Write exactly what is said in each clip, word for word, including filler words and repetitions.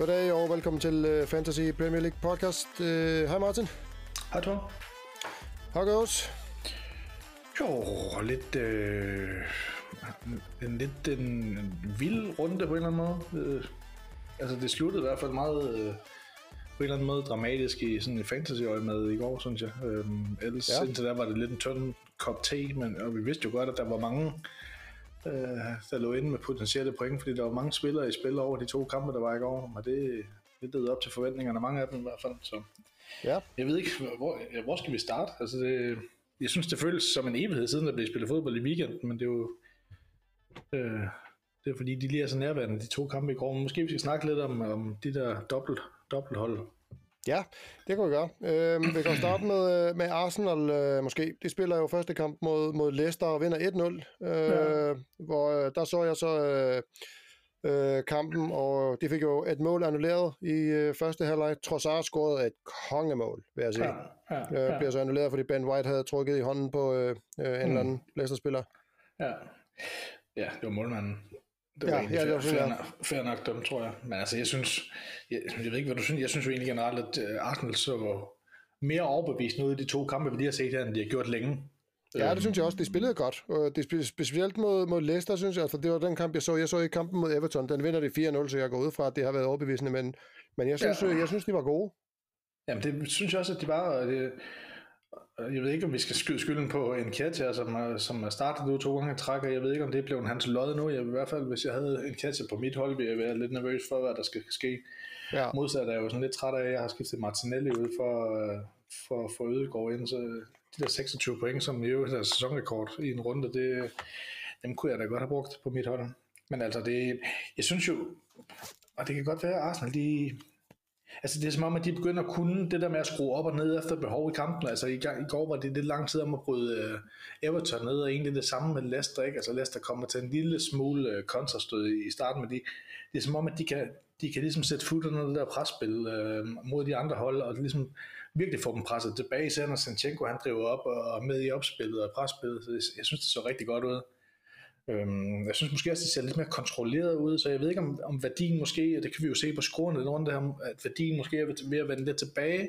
Goddag og velkommen til Fantasy Premier League podcast. Hej uh, Martin. Hej Thor. How goes? Jo, lidt... Øh, en lidt en vild runde på en eller anden måde. Øh, altså det sluttede i hvert fald meget... Øh, på en eller anden måde dramatisk i sådan en fantasy-øje med i går, synes jeg. Øhm, ellers ja. Indtil der var det lidt en tynd kop te, men og vi vidste jo godt, at der var mange, øh, der lå inde med potentielle point, fordi der var mange spillere i spil over de to kampe, der var i går, og det ledte op til forventningerne, mange af dem i hvert fald. Så. Ja. Jeg ved ikke, hvor, hvor skal vi starte? Altså det, jeg synes, det føles som en evighed siden, der blev spillet fodbold i weekenden, men det er jo... Øh, det er fordi, de lige er så nærværende, de to kampe i går. Måske vi skal snakke lidt om, om de der dobbelt, dobbelthold. Ja, det kan vi gøre. Øh, vi kan starte med, med Arsenal øh, måske. De spiller jo første kamp mod, mod Leicester og vinder et nul. Øh, ja. Hvor øh, der så jeg så øh, øh, kampen, og de fik jo et mål annulleret i øh, første halvleg. Trossard scorede et kongemål, vil jeg sige. Ja, ja, ja. Øh, bliver så annulleret, fordi Ben White havde trukket i hånden på øh, en mm. eller anden Leicester-spiller. Ja. Ja, det var målmanden. Det var ja, egentlig ja, det var fair, fair, nok, fair nok dem, tror jeg. Men altså, jeg synes... Jeg, jeg ved ikke, hvad du synes. Jeg synes jo egentlig generelt, at Arsenal så mere overbevisende ud i de to kampe, vi lige har set her, end de har gjort længe. Ja, det synes jeg også. De spillede godt. De spillede specielt mod, mod Leicester, synes jeg. Altså, det var den kamp, jeg så. Jeg så i kampen mod Everton. Den vinder det fire nul, så jeg går ud fra, at det har været overbevisende. Men, men jeg, synes, ja. jeg, jeg synes, de var gode. Jamen, det synes jeg også, at de bare... Det, jeg ved ikke, om vi skal skyde skylden på en Kjetia, som er, som er startet nu to gange træk, og jeg ved ikke, om det blev en hans lod nu. Jeg, I hvert fald, hvis jeg havde en Kjetia på mit hold, ville jeg være lidt nervøs for, hvad der skal ske. Ja. Modsat er jeg jo sådan lidt træt af, at jeg har skiftet Martinelli ud for, for at få Ødegaard ind. Så de der seksogtyve point, som jo er sæsonrekord i en runde, det, dem kunne jeg da godt have brugt på mit hold. Men altså, det, jeg synes jo, og det kan godt være, at Arsenal, de... Altså det er som om, at de begynder at kunne det der med at skrue op og ned efter behov i kampen. Altså i, i går var det lidt lang tid om at bryde uh, Everton ned, og egentlig det samme med Leicester, ikke? Altså Leicester kommer til en lille smule uh, kontrastød i starten, men de, det er som om, at de kan, de kan ligesom sætte fod under det der presspil uh, mod de andre hold, og ligesom virkelig få dem presset tilbage, især når Zinchenko han driver op og med i opspillet og presspillet. Så jeg, jeg synes, det så rigtig godt ud. Jeg synes måske også, det ser lidt mere kontrolleret ud, så jeg ved ikke, om, om værdien måske, og det kan vi jo se på skruerne lidt rundt her, at værdien måske er ved at vende lidt tilbage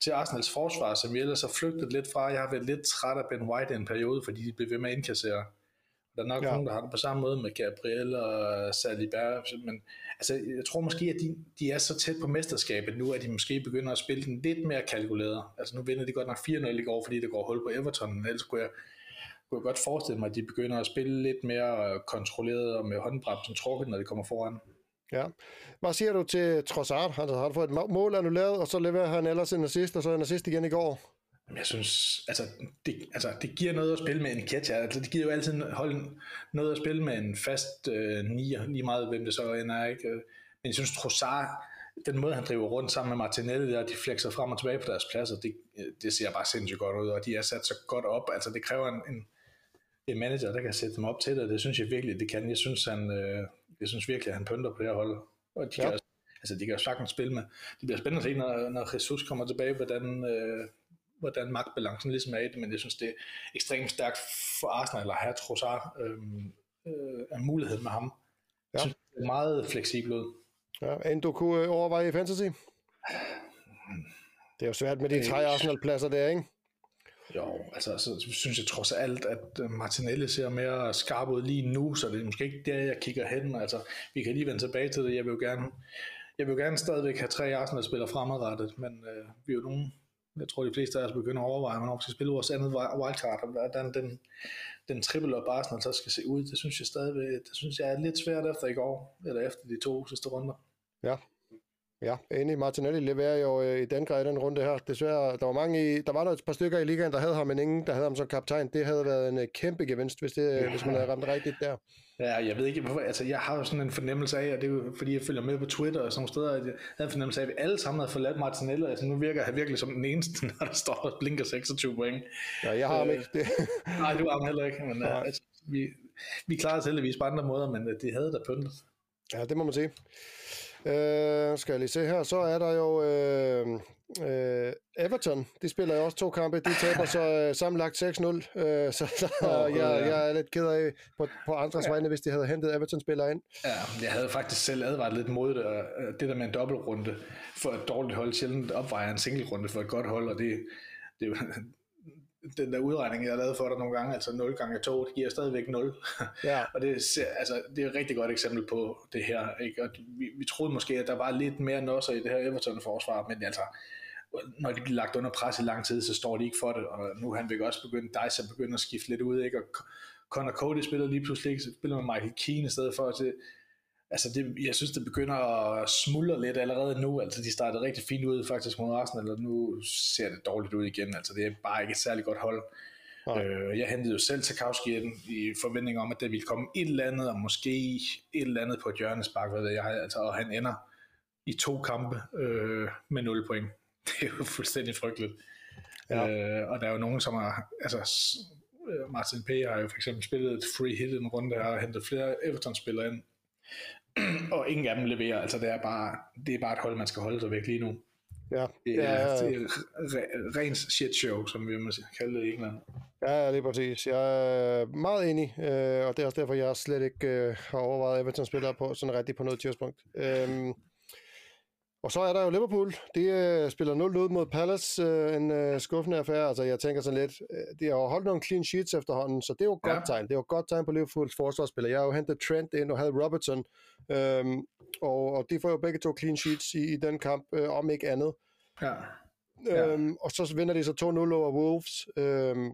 til Arsenals forsvar, som vi ellers har flygtet lidt fra. Jeg har været lidt træt af Ben White i en periode, fordi de blev ved med at indkassere. Der er nok ja. Nogen, der har det på samme måde med Gabriel og Saliba, men altså, jeg tror måske, at de, de er så tæt på mesterskabet nu, at de måske begynder at spille den lidt mere kalkuleret. Altså nu vinder de godt nok fire nul i går, fordi der går hul på Everton, men ellers kunne jeg Jeg kunne godt forestille mig, at de begynder at spille lidt mere kontrolleret og med håndbremsen trukket, når de kommer foran. Ja. Hvad siger du til Trossard? Han har fået et mål annulleret, og så leverer han ellers en assist, og så en assist igen i går. Jeg synes, altså det, altså, det giver noget at spille med en Nketiah. Altså, det giver jo altid noget at spille med en fast øh, nier, lige meget hvem det så ender, ikke? Men jeg synes, Trossard, den måde, han driver rundt sammen med Martinelli, der de flexer frem og tilbage på deres pladser, det, det ser bare sindssygt godt ud, og de er sat så godt op. Altså, det kræver en... en en manager, der kan sætte dem op til det, og det synes jeg virkelig, det kan. Jeg synes, han, øh, jeg synes virkelig, at han pynter på det her hold. Og de, ja. kan, altså, de kan jo sagtens spille med. Det bliver spændende at se, når, når Jesus kommer tilbage, hvordan, øh, hvordan magtbalancen ligesom er i det, men jeg synes, det er ekstremt stærkt for Arsenal, eller her Trossard, øh, øh, er mulighed med ham. Jeg ja. synes, det er meget fleksibelt ud. Ja, end du kunne overveje i fantasy? Det er jo svært med de tre Arsenal-pladser der, ikke? Jo, altså så synes jeg trods alt, at Martinelli ser mere skarp ud lige nu, så det er måske ikke der, jeg kigger hen. Altså, vi kan lige vende tilbage til det. Jeg vil jo gerne, jeg vil jo gerne stadigvæk have tre Arsenal-spillere fremadrettet, men øh, vi er jo nogen, jeg tror de fleste af os begynder at overveje, hvornår vi skal spille vores andet wildcard, og hvordan den, den triple op Arsenal så skal se ud. Det synes jeg stadigvæk, det synes jeg er lidt svært efter i går, eller efter de to sidste runder. Ja. Ja, enig. Martinelli leverer jo øh, i den grad i den runde her. Desværre, der var mange i, der var der et par stykker i ligaen, der havde ham, men ingen, der havde ham som kaptajn. Det havde været en øh, kæmpe gevinst, hvis, det, ja. hvis man havde ramt rigtigt der. Ja, jeg ved ikke, hvorfor. Altså, jeg har jo sådan en fornemmelse af, og det er jo, fordi jeg følger med på Twitter og sådan nogle steder, at jeg havde en fornemmelse af, at vi alle sammen havde forladt Martinelli. Altså, nu virker han virkelig som den eneste, når der står og blinker seksogtyve point. Nej, jeg har ham øh, ikke. Det. Nej, du har ham heller ikke. Men, øh, altså, vi, vi klarede os heldigvis på andre måder, men øh, det havde der pyntet. Ja, det må man sige. Øh, skal jeg lige se her. Så er der jo øh, øh, Everton. De spiller jo også to kampe. De taber så øh, sammenlagt seks nul. Øh, så der, oh, jeg, jeg er lidt ked af på, på andres ja. vegne, hvis de havde hentet Everton-spillere ind. Ja, jeg havde faktisk selv advaret lidt mod det. Og det der med en dobbeltrunde for et dårligt hold sjældent opvejer en single-runde for et godt hold. Og det, det er jo... den der udregning, jeg har lavet for dig nogle gange, altså nul gange to, det giver stadigvæk nul. Ja. Og det, altså, det er et rigtig godt eksempel på det her. Ikke? Og vi, vi troede måske, at der var lidt mere nosser i det her Everton-forsvar, men altså, når de bliver lagt under pres i lang tid, så står de ikke for det. Og nu han vil også begynde, Dyson begynder at skifte lidt ud, ikke? Og Connor Cody spiller lige pludselig, spiller med Michael Keane i stedet for. Det, altså, det, jeg synes, det begynder at smuldre lidt allerede nu. Altså, de startede rigtig fint ud faktisk mod Arsenal, eller nu ser det dårligt ud igen. Altså, det er bare ikke et særligt godt hold. Øh, jeg hentede jo selv Tarkowski i forventning om, at der ville komme et eller andet, og måske et eller andet på et hjørnespark, hvad ved jeg, altså, og han ender i to kampe øh, med nul point. Det er jo fuldstændig frygteligt. Ja. Øh, og der er jo nogen, som har... Altså, Martin P. har jo for eksempel spillet et free hit en runde her, og hentet flere Everton-spillere ind. Og ingen af dem leverer, altså det er bare det er bare et hold, man skal holde sig væk lige nu. Ja. Det er, ja, ja. Det er re- rent shit show, som vi må kalde det i England. Ja, lige præcis. Jeg er meget enig, øh, og det er også derfor, jeg slet ikke øh, har overvejet Everton-spillere på sådan rigtigt på noget tidspunkt. Øhm, og så er der jo Liverpool. De øh, spiller nul nul mod Palace, øh, en øh, skuffende affære. Altså jeg tænker sådan lidt, øh, de har holdt nogle clean sheets efterhånden, så det er jo godt ja. tegn. Det er jo godt tegn på Liverpools forsvarsspiller. Jeg har jo hentet Trent ind og havde Robertson. Øhm, og, og de får jo begge to clean sheets i, i den kamp, øh, om ikke andet. Ja. Ja. Øhm, og så vinder de så to nul over Wolves, øhm,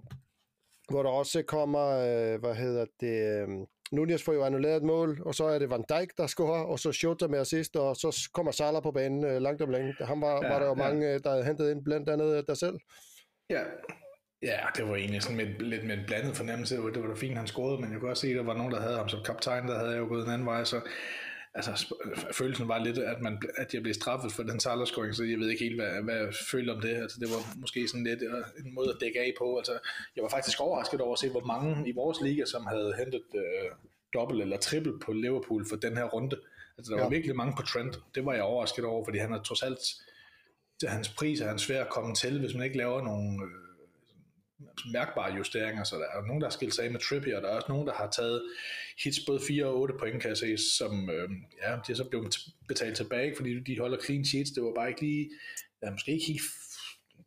hvor der også kommer, øh, hvad hedder det, øh, Núñez får jo annulleret et mål, og så er det Van Dijk, der scorer, og så Jota med assist, og så kommer Salah på banen øh, langt om længe. Han var, ja, var der jo ja. mange, der havde hentet ind, blandt andet der selv. Ja. Ja, det var egentlig sådan med, lidt med en blandet fornemmelse. Det var da fint, han scorede, men jeg kunne også se, at der var nogen, der havde ham som kaptajn, der havde jeg jo gået en anden vej. Så, altså, følelsen var lidt, at, man, at jeg blev straffet for den Salah-scoring, så jeg ved ikke helt, hvad, hvad jeg følte om det. Altså, det var måske sådan lidt en måde at dække af på. Altså, jeg var faktisk overrasket over at se, hvor mange i vores liga, som havde hentet øh, dobbelt eller trippel på Liverpool for den her runde. Altså, der var ja. virkelig mange på Trent. Det var jeg overrasket over, fordi han har trods alt, hans pris er han svær at komme til, hvis man ikke laver nogen... Øh, mærkbare justeringer, så der er nogen, der har skilt sig af med Trippier, og der er også nogen, der har taget hits både fire og otte point, kan jeg se, som øh, ja, de er så blevet betalt tilbage, fordi de holder clean sheets. Det var bare ikke lige, jeg måske ikke helt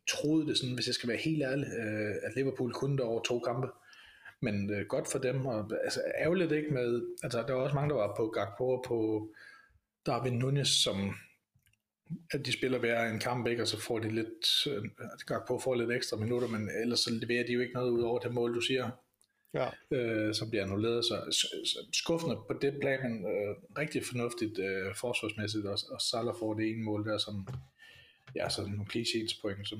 troede det sådan, hvis jeg skal være helt ærlig, øh, at Liverpool kun der over to kampe, men øh, godt for dem, og altså ærgerligt ikke med, altså der var også mange, der var på Gakpo og på Darwin Núñez, som at de spiller hver en kamp, ikke? Og så får de lidt, øh, Gakpo får lidt ekstra minutter, men ellers så leverer de jo ikke noget ud over det mål, du siger, ja. øh, som bliver annulleret. Så, så skuffende på det plan, men øh, rigtig fornuftigt øh, forsvarsmæssigt, og, og Salah får det ene mål der, som ja, så nogle clichés-point, som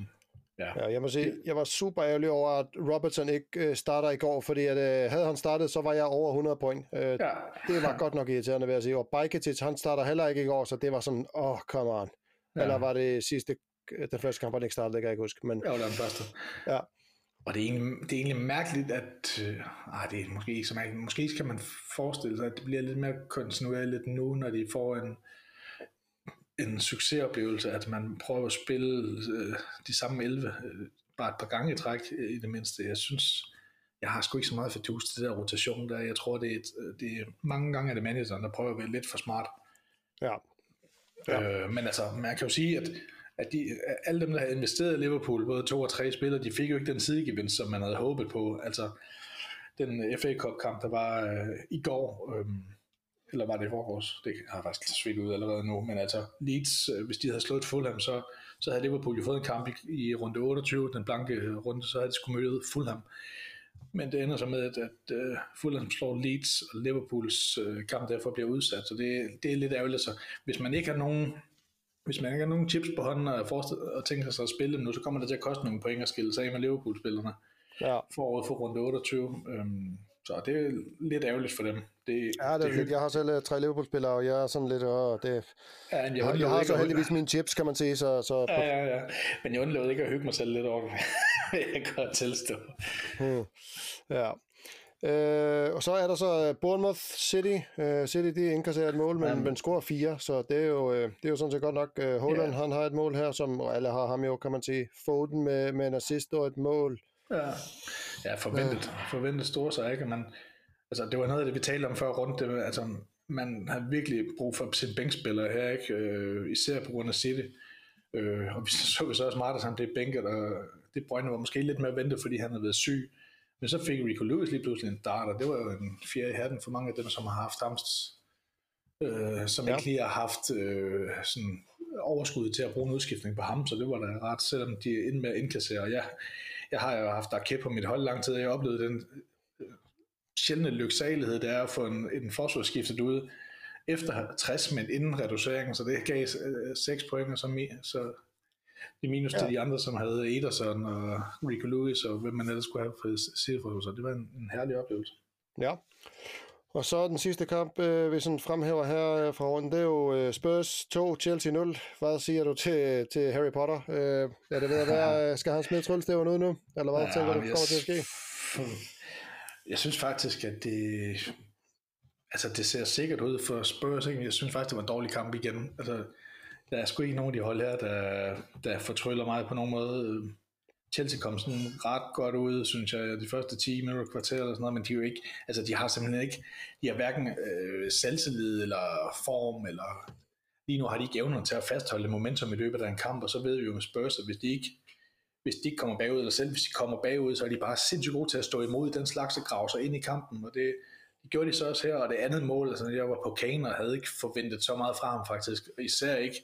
ja. ja, jeg må sige, jeg var super ærgerlig over, at Robertson ikke øh, starter i går, fordi at, øh, havde han startet, så var jeg over hundrede point. Øh, ja. Det var godt nok irriterende, ved at sige. Og Bajčetić, han starter heller ikke i går, så det var sådan, åh, oh, come on. Ja. Eller var det sidste, den første kamp, han ikke startede, det kan jeg ikke huske. Men, ja, det var den første. Ja. Og det er egentlig, det er egentlig mærkeligt, at øh, ah, det er måske ikke så mærkeligt. Måske kan man forestille sig, at det bliver lidt mere kontinuerligt nu, når de får en... en succesoplevelse, at man prøver at spille øh, de samme elleve øh, bare et par gange i træk øh, i det mindste. Jeg synes, jeg har sgu ikke så meget fordus til det der rotation der. Jeg tror, det er, et, det er mange gange, at det manageren, der prøver at være lidt for smart. Ja. ja. Øh, men altså, man kan jo sige, at, at, de, at alle dem, der havde investeret i Liverpool, både to og tre spillere, de fik jo ikke den sidegevinst, som man havde håbet på. Altså, den F A Cup-kamp, der var øh, i går... Øh, eller var det i forgårs? Det har faktisk svidt ud allerede nu, men altså Leeds, hvis de havde slået Fulham, så, så havde Liverpool jo fået en kamp i, i runde otteogtyve, den blanke runde, så havde de skulle møde Fulham. Men det ender så med, at, at uh, Fulham slår Leeds, og Liverpools uh, kamp derfor bliver udsat, så det, det er lidt ærgerligt. Så hvis man ikke har nogen, hvis man ikke har nogen chips på hånden og, og tænker sig at spille dem nu, så kommer det til at koste nogle point at skille sig af med Liverpool-spillerne ja. foråret for runde otteogtyve. Um, Så det er lidt ærgerligt for dem. Det, ja, det er fedt. Jeg har selv tre Liverpool-spillere, og jeg er sådan lidt... Åh, det... ja, jeg, jeg, jeg har så heldigvis mine chips, kan man sige. Så, så... Ja, ja, ja. Men jeg undlod ikke at hygge mig selv lidt over det. Jeg kan godt tilstå. Hmm. Ja. Øh, og så er der så Bournemouth City. Øh, City, de indkasserer et mål, men, ja, men scorer fire, så det er, jo, øh, det er jo sådan set godt nok. Øh, Haaland, yeah, han har et mål her, som alle har ham jo, kan man sige. Foden med, med en assist og et mål. Ja, ja forventet, øh. forventet store sejre, man. Altså, det var noget af det, vi talte om før rundt. Det, altså, man har virkelig brug for sine bænkspillere her, ikke? Øh, især på grund af City. Øh, og vi så vi så også Martinelli, han blev bænket, og det Brønne var måske lidt mere at vente, fordi han havde været syg. Men så fik Rico Lewis lige pludselig en starter. Det var jo en fjerde i hatten for mange af dem, som har haft ham, øh, som ja. ikke lige har haft øh, sådan overskud til at bruge en udskiftning på ham, så det var da ret, selvom de er inde med at indkassere. Jeg, jeg har jo haft Arke på mit hold lang tid, og jeg oplevede den øh, sjældne lyksalighed, der er at få en, en forsvarsskiftet ud efter tres, men inden reduceringen, så det gav seks point, og så, så det minus ja. til de andre, som havde Ederson og Rico Lewis, og hvem man ellers skulle have for Silverhus, og det var en, en herlig oplevelse. Ja, og så den sidste kamp, øh, vi sådan fremhæver her fra runden, det er jo øh, Spurs to, Chelsea nul. Hvad siger du til, til Harry Potter? Øh, er det ved at være, skal han smide tryllestæveren ud nu, eller hvad ja, tænker du, kommer til at ske? Jeg synes faktisk, at det... Altså, det ser sikkert ud for Spurs, ikke? Jeg synes faktisk, det var en dårlig kamp igen. Altså, der er sgu ikke nogen af de hold her, der, der fortryller mig på nogen måde. Chelsea kom sådan ret godt ud, synes jeg, de første ti minutter, kvarter eller sådan noget, men de er jo ikke, altså de har simpelthen ikke, de har hverken øh, selvtillid eller form, eller lige nu har de ikke evner til at fastholde momentum i løbet af en kamp, og så ved vi jo med Spurs, at hvis de ikke, hvis de ikke kommer bagud, eller selv hvis de kommer bagud, så er de bare sindssygt gode til at stå imod den slags og grave sig ind i kampen, og det det gjorde de så også her, og det andet mål, altså jeg var på Kane og havde ikke forventet så meget fra ham faktisk, især ikke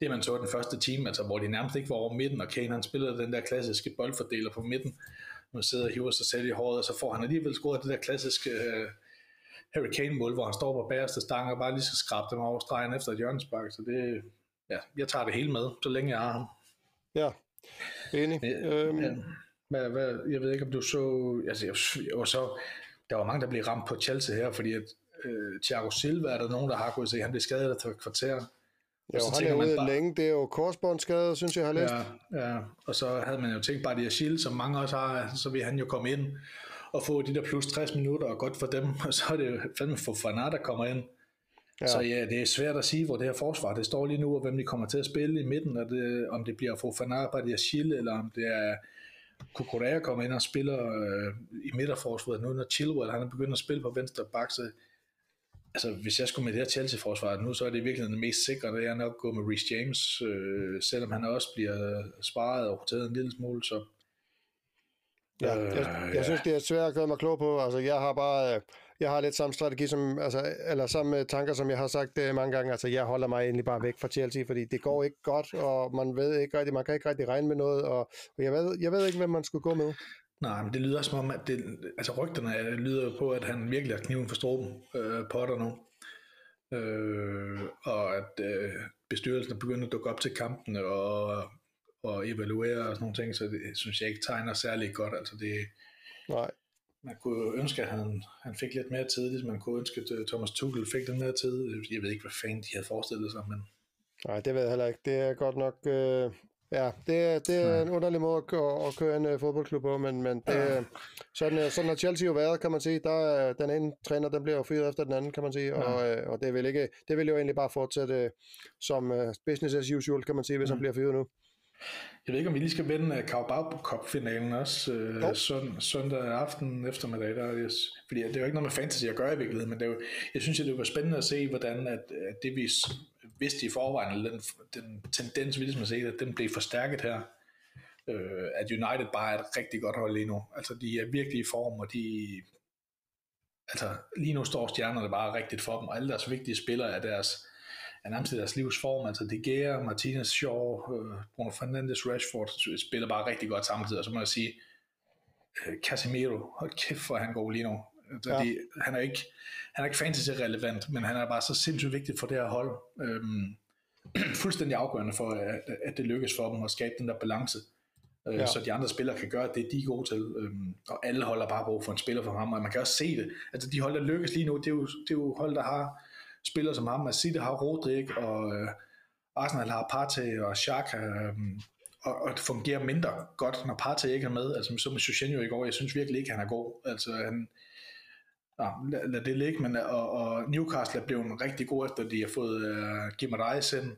det man så den første time, altså hvor de nærmest ikke var over midten, og Kane han spillede den der klassiske boldfordeler på midten, nu sidder og hiver sig selv i håret, og så får han alligevel scoret det der klassiske uh, Harry Kane-mål, hvor han står på bagerste stang og bare lige skal skrabe dem over stregen efter et hjørnespark, så det, ja, jeg tager det hele med, så længe jeg har ham. Ja, enig. Øh, øhm. ja. Hvad, hvad, jeg ved ikke om du så, altså jeg var så... Der var mange, der blev ramt på Chelsea her, fordi at øh, Thiago Silva er der nogen, der har gået sig. Han blev skadet efter et kvarter. Jo, og så han er ude bare... længe. Det er jo korsbåndsskade, synes jeg, jeg har læst. Ja, ja, og så havde man jo tænkt Badi Agil, som mange også har, så vil han jo komme ind og få de der plus tres minutter, og godt for dem. Og så er det jo fandme Fofana, der kommer ind. Ja. Så ja, det er svært at sige, hvor det her forsvar, det står lige nu, og hvem de kommer til at spille i midten, og det, om det bliver Fofana, Badi Agil, eller om det er... Kukurea kommer ind og spiller øh, i midterforsvaret nu, når Chilwell han er begyndt at spille på venstre bakse. Altså, hvis jeg skulle med det her Chelsea-forsvaret nu, så er det i virkeligheden det mest sikre, at jeg nok går med Reece James, øh, selvom han også bliver sparet og roteret en lille smule, så... Ja, øh, jeg, jeg synes, det er svært at gøre mig klog på. Altså, jeg har bare... Jeg har lidt samme strategi, som, altså, eller samme tanker, som jeg har sagt øh, mange gange. Altså, jeg holder mig egentlig bare væk fra Chelsea, fordi det går ikke godt, og man ved ikke rigtig, man kan ikke rigtig regne med noget, og, og jeg, ved, jeg ved ikke, hvem man skulle gå med. Nej, men det lyder som om, at det, altså rygterne lyder jo på, at han virkelig har kniven for struben, øh, Potter nu, øh, og at øh, bestyrelsen er begyndt at dukke op til kampen, og, og evaluere og sådan nogle ting, så det synes jeg ikke tegner særlig godt, altså det... Nej. Man kunne ønske, at han, han fik lidt mere tid, ligesom man kunne ønske, at Thomas Tuchel fik lidt mere tid. Jeg ved ikke, hvad fanden de havde forestillet sig, men... Nej, det ved jeg heller ikke. Det er godt nok... Øh... Ja, det, det er ja. en underlig måde at, at, at køre en uh, fodboldklub på, men, men det, ja. sådan, sådan har Chelsea jo været, kan man sige. Der, den ene træner, den bliver fyret efter den anden, kan man sige, ja. og, og det, vil ikke, det vil jo egentlig bare fortsætte som uh, business as usual, kan man sige, hvis ja. han bliver fyret nu. Jeg ved ikke, om vi lige skal vende Carabao Cup-finalen også øh, oh. sønd- søndag aften eftermiddag. Der, yes. Fordi det er jo ikke noget med fantasy at gøre i virkeligheden, men det er jo, jeg synes, at det var spændende at se, hvordan at, at det vi vidste i forvejen, eller den, den tendens, vi ligesom har set, at den blev forstærket her. Øh, at United bare er et rigtig godt hold lige nu. Altså, de er virkelig i form, og de... Altså, lige nu står stjernerne bare rigtigt for dem, og alle deres vigtige spillere er deres... er nærmest deres livsform, altså De Gea, Martinez, Shaw, Bruno Fernandes, Rashford, spiller bare rigtig godt samtidig, og så må jeg sige, Casemiro, hold kæft for han går lige nu, altså, ja. de, han er ikke, han er ikke fantasy-relevant, men han er bare så sindssygt vigtig for det her hold, øhm, fuldstændig afgørende for, at, at det lykkes for dem at skabe den der balance, øh, ja. så de andre spillere kan gøre det, de er gode til, øhm, og alle holder bare brug for en spiller for ham, og man kan også se det, altså de hold, der lykkes lige nu, det er jo, det er jo hold, der har spillere som ham, City har Rodrik, og øh, Arsenal har Partey og Saka, øh, og, og det fungerer mindre godt, når Partey ikke er med, altså som med Zinchenko i går, jeg synes virkelig ikke, han er god, altså han, Nå, lad det ligge, men og, og Newcastle er blevet rigtig god, efter de har fået uh, Gimarães ind,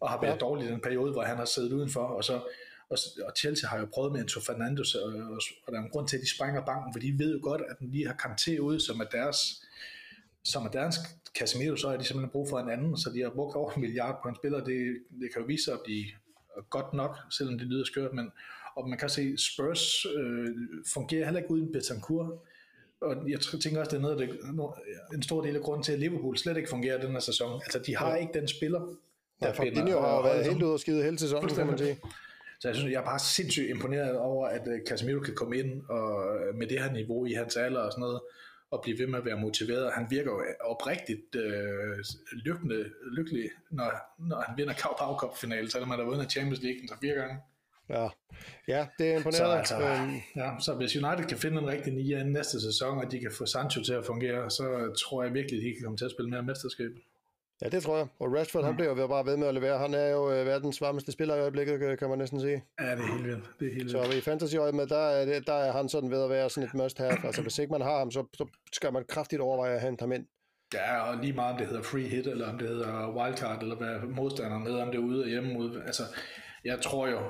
og har været ja. dårlig i den periode, hvor han har siddet udenfor, og så og, og Chelsea har jo prøvet med Enzo Fernandes, og, og, og der er en grund til, at de sprænger banken, for de ved jo godt, at de lige har Kanté ude, som er deres, som er deres Casemiro, så er de simpelthen brug for en anden, så de har brugt over en milliard på en spiller, det, det kan jo vise sig at blive godt nok, selvom det lyder skørt, men og man kan se, Spurs øh, fungerer heller ikke uden Bentancur, og jeg tænker også, det er noget, det, en stor del af grunden til, at Liverpool slet ikke fungerer den her sæson. Altså, de har ikke den spiller, der ja, finder. Fabinho har været helt ude og skide hele sæsonen, kan man sige. Så jeg synes, jeg er bare sindssygt imponeret over, at Casemiro kan komme ind og med det her niveau i hans alder og sådan noget, og blive ved med at være motiveret. Han virker jo oprigtigt øh, lykkende, lykkelig, når, når han vinder Carabao Cup-finalen, selvom han har vundet Champions League så fire gange. Ja. ja, det er imponerende. Så, altså, ja, så hvis United kan finde en rigtig nier næste sæson, og de kan få Sancho til at fungere, så tror jeg virkelig, at de kan komme til at spille mere mesterskab. Ja, det tror jeg. Og Rashford, mm. han bliver jo bare ved med at levere. Han er jo verdens varmeste spiller i øjeblikket, kan man næsten sige. Ja, det er helt vildt. Det er helt så vildt. I fantasyøjet med, der er, det, der er han sådan ved at være sådan et must have. Altså, hvis ikke man har ham, så, så skal man kraftigt overveje at hente ham ind. Ja, og lige meget om det hedder free hit, eller om det hedder wildcard, eller hvad modstanderen hedder, om det er ude og hjemme ude. Altså, jeg tror jo...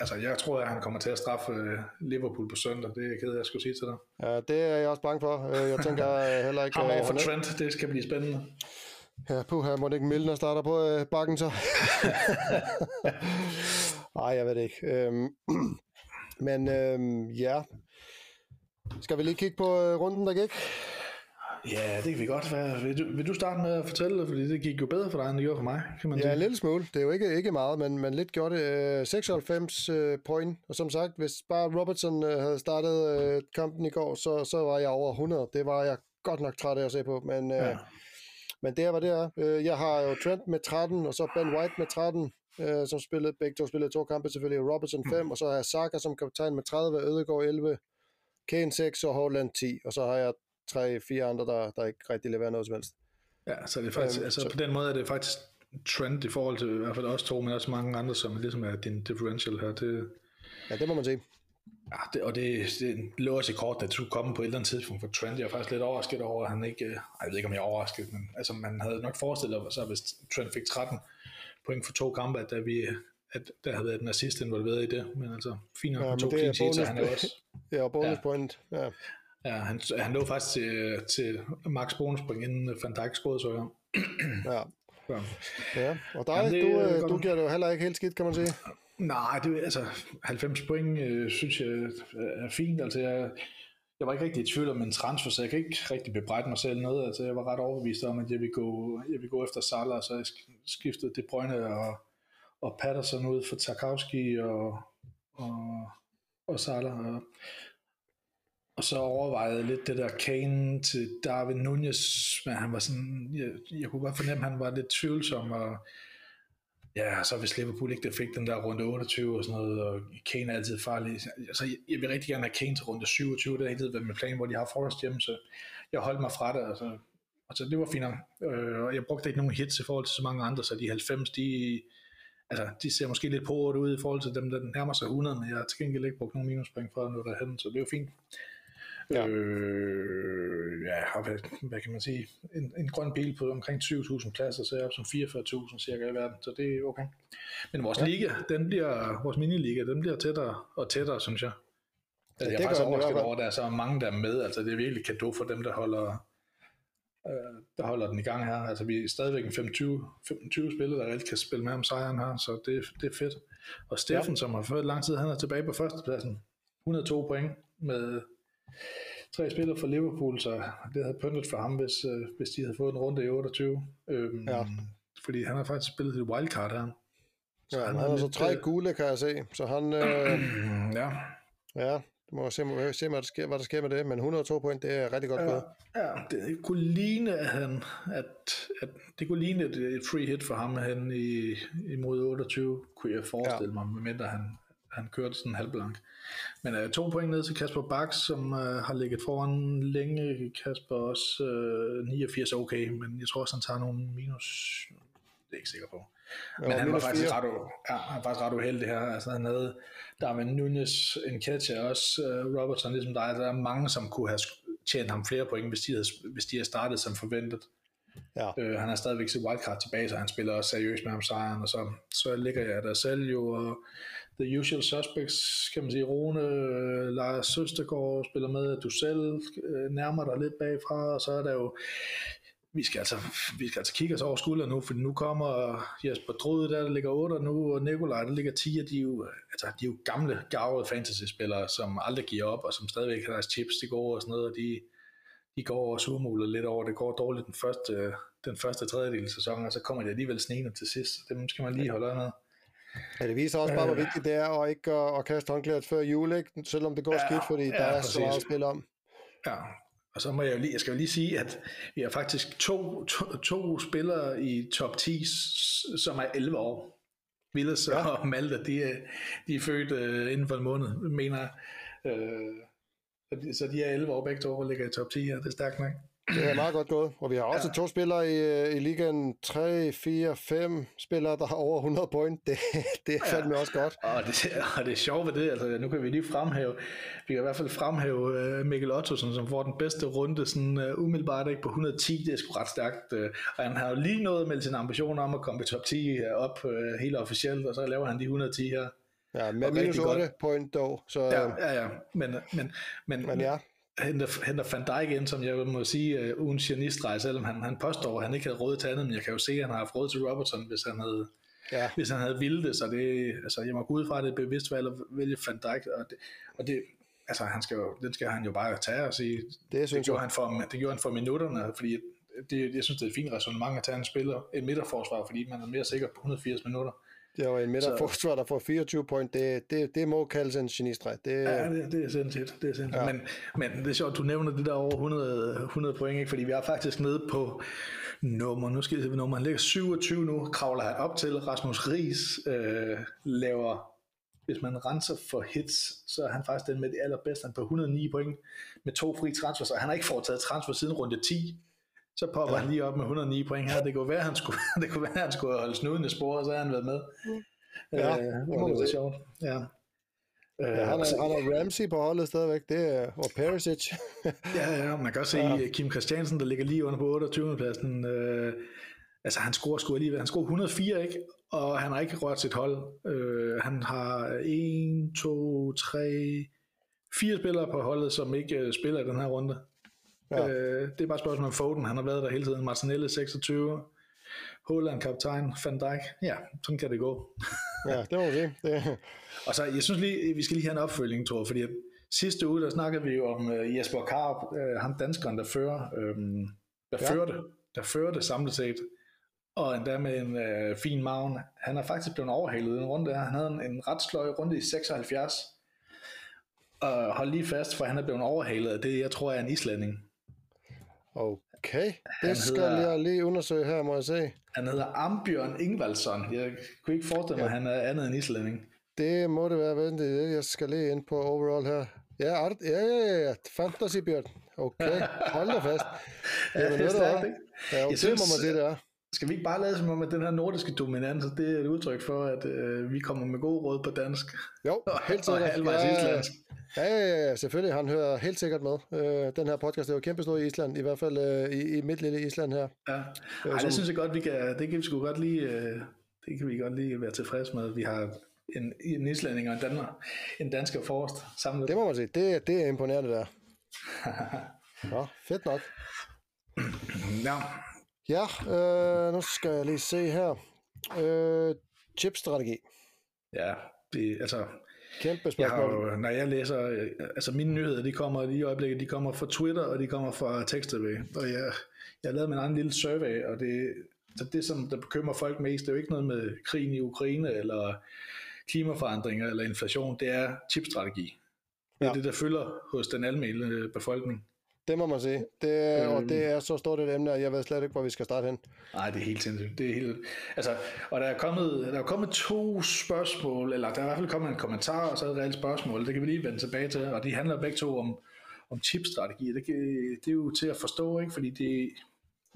Altså, jeg tror, at han kommer til at straffe Liverpool på søndag. Det er jeg ked af, jeg skulle sige til dig. Ja, det er jeg også bange for. Jeg tænker heller ikke... Ham over for Trent, det skal blive spændende. Ja, puha, må det ikke Milner starter på øh, bakken så? Nej, jeg ved det ikke. Øhm, men øhm, ja... Skal vi lige kigge på øh, runden, der gik? Ja, det kan vi godt være. Vil du, vil du starte med at fortælle, fordi det gik jo bedre for dig, end det gjorde for mig, kan man ja, sige. Ja, en lille smule. Det er jo ikke, ikke meget, men man lidt gjorde det. Øh, seksoghalvfems øh, point, og som sagt, hvis bare Robertson øh, havde startet øh, kampen i går, så, så var jeg over hundrede. Det var jeg godt nok træt af at se på, men, øh, ja. men det var det her. Øh, jeg har jo Trent med tretten, og så Ben White med tretten, øh, som spillede begge to spillede to kampe selvfølgelig, Robertson fem, mm. og så har jeg Saka som kaptajn med tredive, Ødegaard elleve, Kane seks og Haaland ti, og så har jeg tre fire andre, der, der ikke rigtig leverer noget som helst. Ja, så det er faktisk, øhm, altså så... på den måde er det faktisk trend i forhold til i hvert fald også to, men også mange andre, som ligesom er din differential her. Det... Ja, det må man sige. Ja, det, og det, det lå også i kort, at du kom på et eller andet tidspunkt for Trent. Jeg er faktisk lidt overrasket over, at han ikke... Øh, jeg ved ikke, om jeg er overrasket, men altså, man havde nok forestillet sig, hvis Trent fik tretten point for to kampe, at der, vi, at der havde været en assist involveret i det. Men altså, fint nok ja, to clean sheets, bonus... han er også... Ja, og bonuspoint, ja. ja. Ja, han, han lå faktisk til, til max bonuspoint, inden Van Dijk scorede, så jeg. Ja. Så. Ja, og dig, ja, det, du, du giver det jo heller ikke helt skidt, kan man sige. Nej, det, altså, halvfems point, øh, synes jeg, er fint. Altså, jeg, jeg var ikke rigtig i tvivl om en transfer, så jeg kan ikke rigtig bebrejde mig selv noget. Altså, jeg var ret overbevist om, at jeg ville gå, jeg ville gå efter Salah, så jeg skiftede De Bruyne og, og Patterson ud for Tarkowski og, og, og Salah og... Og så overvejede lidt det der Kane til Darwin Núñez, men han var sådan, jeg, jeg kunne godt fornemme, at han var lidt tvivlsom, og ja, så hvis Liverpool ikke fik den der runde otteogtyve og sådan noget, og Kane er altid farlig, så jeg, jeg vil rigtig gerne have Kane til runde syvogtyve, det har ikke været med planen, hvor de har Forrest hjemme, så jeg holdt mig fra det, og så, og så det var fint, øh, og jeg brugte ikke nogen hits i forhold til så mange andre, så de halvfems, de, altså, de ser måske lidt på ud i forhold til dem, der nærmer sig hundrede, men jeg har til gengæld ikke brugt nogen minuspring fra noget derhen, så det var fint. Ja. Øh, ja, hvad, hvad kan man sige, en, en grøn bil på omkring tyve tusind pladser, så er jeg op som fireogfyrre tusind cirka i verden, så det er okay. Men vores ja. liga, den bliver, vores miniliga, den bliver tættere og tættere, synes jeg. Altså, ja, jeg er faktisk overrasket over, at der er så mange, der er med, altså det er virkelig cadeau for dem, der holder, øh, der holder den i gang her. Altså vi er stadigvæk en femogtyve spillere, der rigtig kan spille med om sejren her, så det, det er fedt. Og Steffen, ja. som har ført lang tid, han er tilbage på førstepladsen, et hundrede og to point med... tre spillere fra Liverpool, så det havde pyntet for ham, hvis, øh, hvis de havde fået en runde i otteogtyve. Øhm, ja. Fordi han har faktisk spillet et wildcard her. Så ja, han, han har så lidt... tre gule, kan jeg se. Så han... Øh... ja. Ja, du må se, må se hvad, der sker, hvad der sker med det, men et hundrede og to point, det er rigtig godt gået. Ja, ja, det kunne ligne, at han, at, at det kunne ligne et, et free hit for ham hen i, imod otteogtyve, kunne jeg forestille ja. mig, medmindre han... han kørte sådan halvblank. Men øh, to point ned til Kasper Baks, som øh, har ligget foran længe. Kasper også øh, niogfirs, okay, men jeg tror også, han tager nogle minus... Det er jeg ikke sikker på. Men jo, han, var faktisk ret, ja, han var faktisk ret uheldig her. Altså, han havde Darwin Núñez, Nketiah også, øh, Robertson, ligesom dig. Altså, der er mange, som kunne have tjent ham flere point, hvis de havde, hvis de havde startet som forventet. Ja. Øh, han har stadigvæk sit wildcard tilbage, så han spiller også seriøst med ham sejren, og så, så ligger jeg der selv jo, og the usual suspects, kan man sige, Rune, øh, Lars Søstergaard spiller med, at du selv øh, nærmer dig lidt bagfra, og så er der jo, vi skal altså, vi skal altså kigge os over skulderen nu, for nu kommer Jesper Drøde, der, der ligger otte nu, og Nikolaj, der ligger ti, og de er jo, altså, de er jo gamle, gavede fantasyspillere, som aldrig giver op, og som stadigvæk har deres chips, de går og sådan noget, og de de går og surmuler lidt over, det går dårligt den første, den første tredjedel af sæsonen, og så kommer det alligevel snigende til sidst, så det skal man lige holde øje med. Ja, det viser også bare, hvor vigtigt det er, og ikke at, at kaste håndklædet før jul, ikke? Selvom det går ja, skidt, fordi ja, der er så meget at spille om. Ja, og så må jeg jo lige, jeg skal jo lige sige, at vi har faktisk to, to, to spillere i top ti, som er elleve år. Vildes ja. og Malte, de er, de er født uh, inden for en måned, mener jeg. Uh, Så de er elleve år begge to, og ligger i top ti her. Det er stærkt nok. Det er meget godt gået. Og vi har også ja. to spillere i, i ligaen. tre, fire, fem spillere, der har over hundrede point. Det, det er fandme ja. også godt. Og det, og det er sjovt ved det. Altså, nu kan vi lige fremhæve. Vi kan i hvert fald fremhæve Mikkel Ottosen, som får den bedste runde sådan, uh, umiddelbart ikke på et hundrede og ti. Det er sgu ret stærkt. Og han har jo lige nået med sin ambition om at komme i top ti op uh, helt officielt. Og så laver han de et hundrede og ti her. Ja, med minus otte point dog. Så, ja, ja, ja, men, men, men, men ja. henter, henter Van Dijk ind, som jeg må sige, uh, ugens genistreg, selvom han, han påstår, at han ikke havde råd til andet, men jeg kan jo se, at han har haft råd til Robertson, hvis han havde, ja. hvis han havde ville det, så det, altså, jeg må gå ud fra, at det er bevidst valg at vælge Van Dijk, og det, og det altså, han skal jo, den skal han jo bare tage og sige, det, det, gjorde, han for, det gjorde han for minutterne, fordi det, jeg synes, det er et fint ræsonnement at tage en spiller, en midterforsvar, fordi man er mere sikker på et hundrede og firs minutter. Det var en midterforsvar, der får fireogtyve point. Det, det, det må kaldes en genistreg. Det... Ja, det, det er sindssygt. Det er sindssygt. Ja. Men, men det er sjovt, du nævner det der over hundrede, hundrede point, ikke? Fordi vi er faktisk nede på nummer. Nu skal jeg se, nummer. Han ligger syvogtyve nu, kravler han op til. Rasmus Riis øh, laver, hvis man renser for hits, så er han faktisk den med det allerbedste. Han på et hundrede og ni point med to fri transfer, så han har ikke foretaget transfer siden runde ti. Så popper ja. han lige op med et hundrede og ni point her. Det kunne være, han skulle, det kunne være, han skulle holde snuden i sporet, og så havde han været med. Ja, øh, det var det sjovt. Ja. Øh, ja, han har Ramsey på holdet stadigvæk, det er, og Perisic. ja, ja, man kan også ja. se Kim Christiansen, der ligger lige under på otteogtyvende pladsen. Øh, altså, han scorer sgu alligevel. Han scorer et hundrede og fire, ikke? Og han har ikke rørt sit hold. Øh, han har en, to, tre, fire spillere på holdet, som ikke spiller i den her runde. Ja. Øh, det er bare et spørgsmål om Foden, han har været der hele tiden. Martinelli seksogtyve, Haaland kaptajn, Van Dijk, ja, sådan kan det gå. ja, det var det. det. Og så, jeg synes lige, vi skal lige have en opfølging, tror jeg, fordi sidste uge, der snakkede vi jo om uh, Jesper Karp, uh, ham danskeren, der fører, øhm, der, ja. førte, der førte samlet set, og endda med en uh, fin maven. Han er faktisk blevet overhalet i en runde her. Han havde en, en ret sløj runde i seksoghalvfjerds, og hold lige fast, for han er blevet overhalet af det, jeg tror er en islænding. Okay, det skal jeg lige undersøge her, må jeg se. Han hedder Ambjørn Ingvaldsson. Jeg kunne ikke forestille mig, ja. han er andet end islænding. Det må det være, ventet. Jeg skal lige ind på overall her. Ja, art, ja, ja, ja. Fantasybjørn. Okay, hold da fast. ja, ja, det er stærkt, ikke? Ja, okay, jeg synes, må man det der. Skal vi ikke bare lade som om, at den her nordiske dominans, det er et udtryk for, at øh, vi kommer med gode råd på dansk. Jo, helt sikkert. Og ja, islandsk. Ja, ja, ja, selvfølgelig. Han hører helt sikkert med. Øh, den her podcast er jo kæmpe stor i Island, i hvert fald øh, i, i mit lille Island her. Ja, Ej, øh, som... det synes jeg godt, vi kan, det kan vi sgu godt lige, øh, det kan vi godt lige være tilfredse med. Vi har en, en islænding og en dansker, en dansker forrest samlet. Det må man sige. Det, det er imponerende der. Nå, fedt nok. Ja. Ja, øh, nu skal jeg lige se her. Øh, chipstrategi. Ja, det altså... Kæmpe spørgsmål. Jeg jo, når jeg læser... Altså mine nyheder, de kommer lige i øjeblikket. De kommer fra Twitter, og de kommer fra tekst-tv. Og jeg, jeg lavede min egen lille survey, og det, så det, som der bekymrer folk mest, det er jo ikke noget med krigen i Ukraine, eller klimaforandringer, eller inflation. Det er chipstrategi. Det er ja. det, der fylder hos den almindelige befolkning. Det må man sige. Det, og det er så stort et emne, at jeg ved slet ikke, hvor vi skal starte hen. Nej, det er helt sindssygt. Det er helt... Altså, og der er, kommet, der er kommet to spørgsmål, eller der er i hvert fald kommet en kommentar, og så er et reelt spørgsmål. Det kan vi lige vende tilbage til, og de handler begge to om, om chipstrategi. Det, det er jo til at forstå, ikke? Fordi det,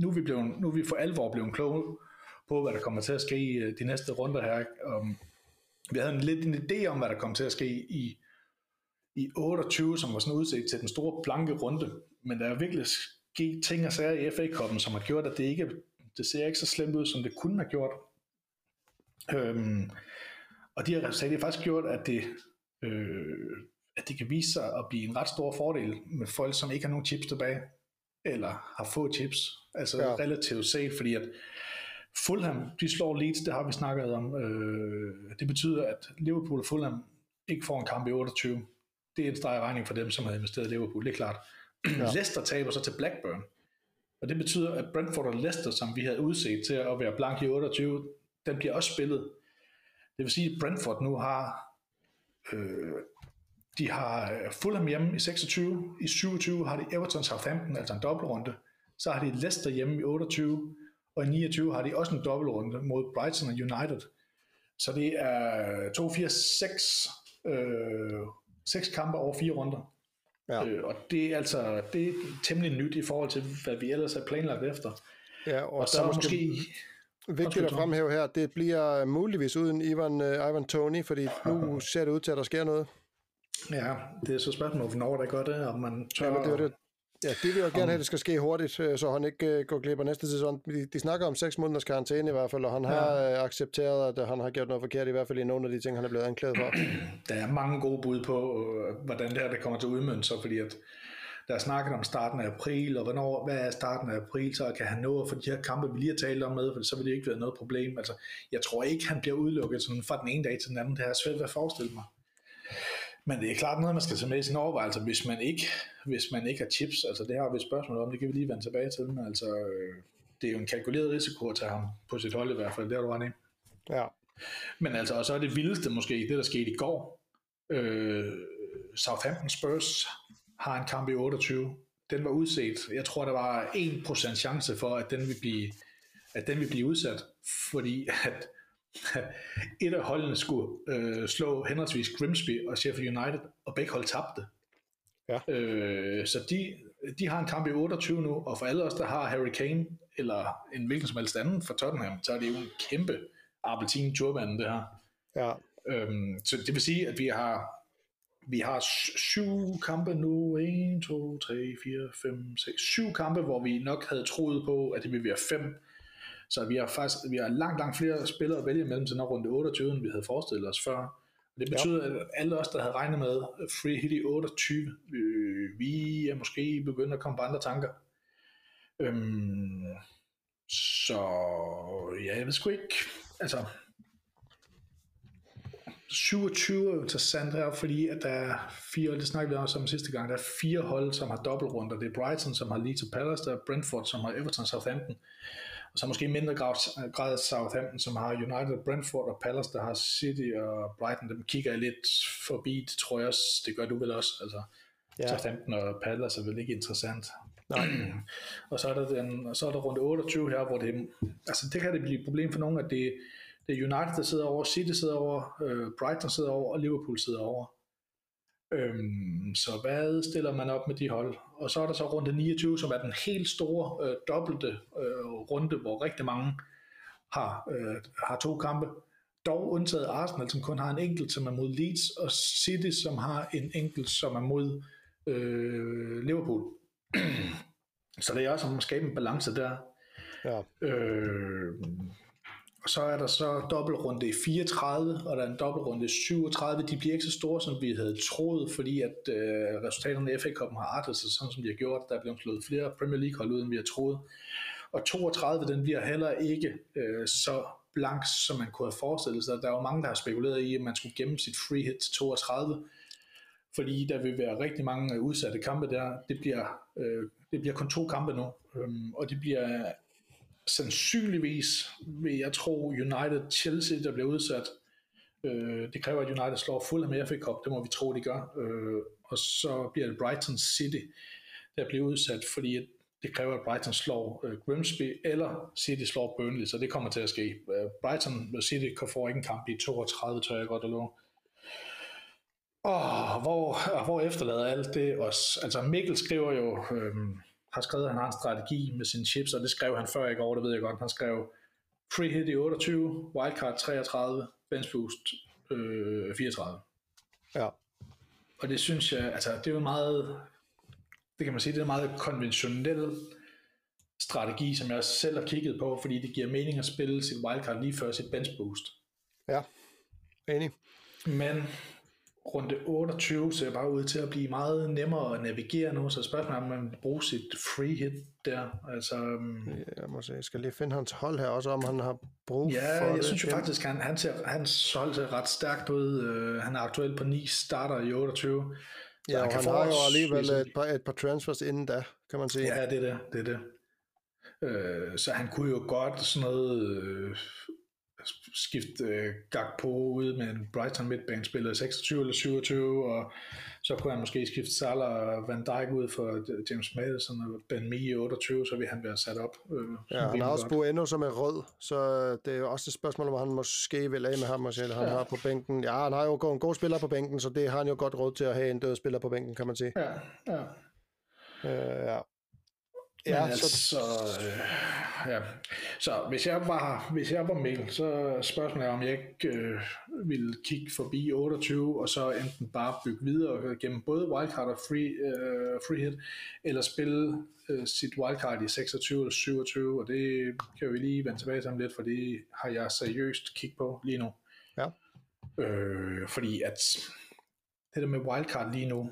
nu, er vi blevet, nu er vi for alvor blevet kloge på, hvad der kommer til at ske i de næste runder her. Om, vi havde en, lidt en idé om, hvad der kommer til at ske i i otteogtyve, som var sådan udsigt til den store blanke runde, men der er virkelig sket ting og sager i F A-koppen, som har gjort, at det ikke det ser ikke så slemt ud, som det kunne have gjort. Øhm, og de har resultatet faktisk gjort, at det, øh, at det kan vise sig at blive en ret stor fordel med folk, som ikke har nogen chips tilbage, eller har få chips, altså ja. Relativt set, fordi at Fulham, de slår Leeds, det har vi snakket om. Øh, det betyder, at Liverpool og Fulham ikke får en kamp i otteogtyve. Det er en streg regning for dem, som havde investeret i Liverpool, det er klart. Ja. Leicester taber så til Blackburn, og det betyder, at Brentford og Leicester, som vi havde udset til at være blank i otteogtyve, den bliver også spillet. Det vil sige, at Brentford nu har, øh, de har Fulham hjemme i seksogtyve, i syvogtyve har de Everton Southampton, altså en dobbeltrunde, så har de Leicester hjemme i otteogtyve, og i niogtyve har de også en dobbeltrunde mod Brighton og United. Så det er to, fire, seks øh, seks kampe over fire runder. Ja. Øh, og det er altså det er temmelig nyt i forhold til, hvad vi ellers har planlagt efter. Ja, og, og så der er måske... vigtigt at fremhæve her, det bliver muligvis uden Ivan, uh, Ivan Toney, fordi nu ser det ud til, at der sker noget. Ja, det er så spørgsmålet, hvornår der gør det, og man tør... Ja, det, det. Ja, det vil jeg gerne have, det skal ske hurtigt, så han ikke uh, går glip af næste sæson. De, de snakker om seks måneders karantæne i hvert fald, og han har ja. uh, accepteret, at han har gjort noget forkert, i hvert fald i nogle af de ting, han er blevet anklaget for. Der er mange gode bud på, uh, hvordan det her det kommer til at udmønte sig, fordi at der er snakket om starten af april, og hvornår, hvad er starten af april, så kan han nå for de her kampe, vi lige har talt om med, for så vil det ikke være noget problem. Altså, jeg tror ikke, han bliver udelukket sådan fra den ene dag til den anden. Det er svært at forestille mig. Men det er klart noget, man skal tage med i sin overvejelse, hvis man ikke, hvis man ikke har chips. Altså, det har vi et spørgsmål om, det kan vi lige vende tilbage til. Men altså, det er jo en kalkuleret risiko at tage ham på sit hold i hvert fald, der du var i. Ja. Men altså, og så er det vildeste måske, det der skete i går. Øh, Southampton Spurs har en kamp i otteogtyve. Den var udset. Jeg tror, der var en procent chance for, at den ville blive, at den ville blive udsat, fordi at et af holdene skulle øh, slå henholdsvis Grimsby og Sheffield United, og begge hold tabte. Ja. Øh, så de, de har en kamp i otteogtyve nu, og for alle os, der har Harry Kane, eller en hvilken som helst anden fra Tottenham, så er det jo en kæmpe Arbentin-turbanen, det her. Ja. Øhm, så det vil sige, at vi har Vi har syv kampe nu, en, to, tre, fire, fem, seks, syv kampe, hvor vi nok havde troet på, at det ville være fem. Så vi har faktisk vi har langt, langt flere spillere at vælge mellem til når runde otteogtyve, end vi havde forestillet os før. Det betyder, ja. At alle os, der havde regnet med free hit i otteogtyve, øh, vi er måske begyndt at komme på andre tanker. Øhm, så ja, jeg ved sgu ikke, altså... syvogtyve er interessant her, fordi at der er fire, det snakkede vi også om sidste gang, der er fire hold, som har dobbeltrunder. Det er Brighton, som har Leeds og Palace, der er Brentford, som har Everton Southampton, og så måske mindre grad Southampton, som har United, Brentford og Palace, der har City og Brighton. Dem kigger jeg lidt forbi, det tror jeg også, det gør du vel også, altså ja. Southampton og Palace er vel ikke interessant. Nej. og, så er der den, og så er der rundt otteogtyve her, hvor det, altså det kan det blive et problem for nogen, at det Det er United, der sidder over, City sidder over, øh, Brighton sidder over, og Liverpool sidder over. Øhm, så hvad stiller man op med de hold? Og så er der så runde niogtyve, som er den helt store, øh, dobbelte øh, runde, hvor rigtig mange har, øh, har to kampe. Dog undtaget Arsenal, som kun har en enkelt, som er mod Leeds, og City, som har en enkelt, som er mod øh, Liverpool. Så det er også om at skabe en balance der. Ja. Øh, Og så er der så dobbeltrunde i fireogtredive, og der er en dobbeltrunde i syvogtredive. De bliver ikke så store, som vi havde troet, fordi at øh, resultaterne i F A-koppen har artet sig, sådan som de har gjort. Der er blevet slået flere Premier League-hold ud, end vi har troet. Og toogtredive, den bliver heller ikke øh, så blank, som man kunne have forestillet sig. Der er jo mange, der har spekuleret i, at man skulle gemme sit free hit til toogtredive, fordi der vil være rigtig mange udsatte kampe der. Det bliver, øh, det bliver kun to kampe nu, øhm, og det bliver... sandsynligvis vil jeg tro United Chelsea, der bliver udsat. Øh, det kræver, at United slår Fulham i F A Cup, det må vi tro, de gør. Øh, og så bliver det Brighton City, der bliver udsat, fordi det kræver, at Brighton slår øh, Grimsby, eller City slår Burnley, så det kommer til at ske. Øh, Brighton og City får ikke en kamp i toogtredive, tør jeg godt at love. Åh, hvor, hvor efterlader alt det os? Altså Mikkel skriver jo... Øh, har skrevet, at han har en strategi med sine chips, og det skrev han før i går, det ved jeg godt. Han skrev free hit i otteogtyve, wildcard treogtredive, bench boost øh, fireogtredive. Ja. Og det synes jeg, altså det er jo meget, det kan man sige, det er en meget konventionel strategi, som jeg selv har kigget på, fordi det giver mening at spille sit wildcard lige før sit bench boost. Ja, enig. Men runde otteogtyve ser bare ud til at blive meget nemmere at navigere nu, så spørgsmålet er, om man bruger sit free hit der. Altså, jeg må se, jeg skal lige finde hans hold her også, om han har brug ja, for det. Ja, jeg synes jo faktisk, han, han ser, hans hold ser ret stærkt ud. Han er aktuelt på ni starter i otteogtyve. Ja, han, han har jo alligevel et par, et par transfers inden da, kan man sige. Ja, det er det. det, er det. Øh, så han kunne jo godt sådan noget... Øh, skifte øh, Gakpo ud med en Brighton midtbanespiller seksogtyve eller syvogtyve, og så kunne han måske skifte Salah og Van Dijk ud for James Maddison og Ben Mee i otteogtyve, så vil han være sat op. Øh, ja, han har også brugt endnu som er rød, så det er jo også et spørgsmål, om han måske vil af med ham, og selv han ja. har på bænken. Ja, han har jo en god spiller på bænken, så det har han jo godt råd til at have en død spiller på bænken, kan man sige. Ja, ja. Øh, ja. Ja, altså, så, øh, ja. Så hvis jeg var hvis jeg var Mikkel, så spørgsmålet er, om jeg ikke øh, ville kigge forbi otteogtyve og så enten bare bygge videre gennem både wildcard og free, øh, free hit, eller spille øh, sit wildcard i seksogtyve eller syvogtyve, og det kan vi lige vende tilbage til om lidt, for det har jeg seriøst kig på lige nu. Ja. Øh, fordi at det der med wildcard lige nu,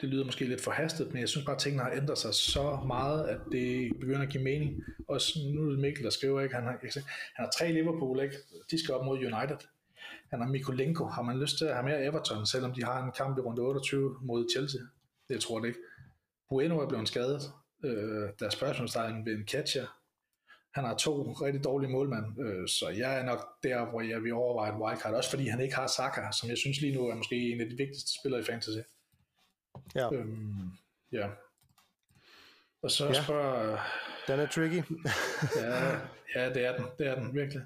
det lyder måske lidt forhastet, men jeg synes bare, at tingene har ændret sig så meget, at det begynder at give mening. Også nu er det Mikkel, der skriver, ikke? Han, har, ikke? han har tre Liverpool, ikke? De skal op mod United. Han har Mikolenko. Har man lyst til at have mere Everton, selvom de har en kamp i runde otteogtyve mod Chelsea? Det tror jeg ikke. Bueno er blevet skadet. Øh, der er spørgsmålstegn ved en catcher. Han har to rigtig dårlige målmænd, øh, så jeg er nok der, hvor jeg vil overveje et wildcard. Også fordi han ikke har Saka, som jeg synes lige nu er måske en af de vigtigste spillere i fantasy. Ja. Øhm, ja. Og så ja. spørger... Den er tricky. ja, ja, det er den. Det er den, virkelig.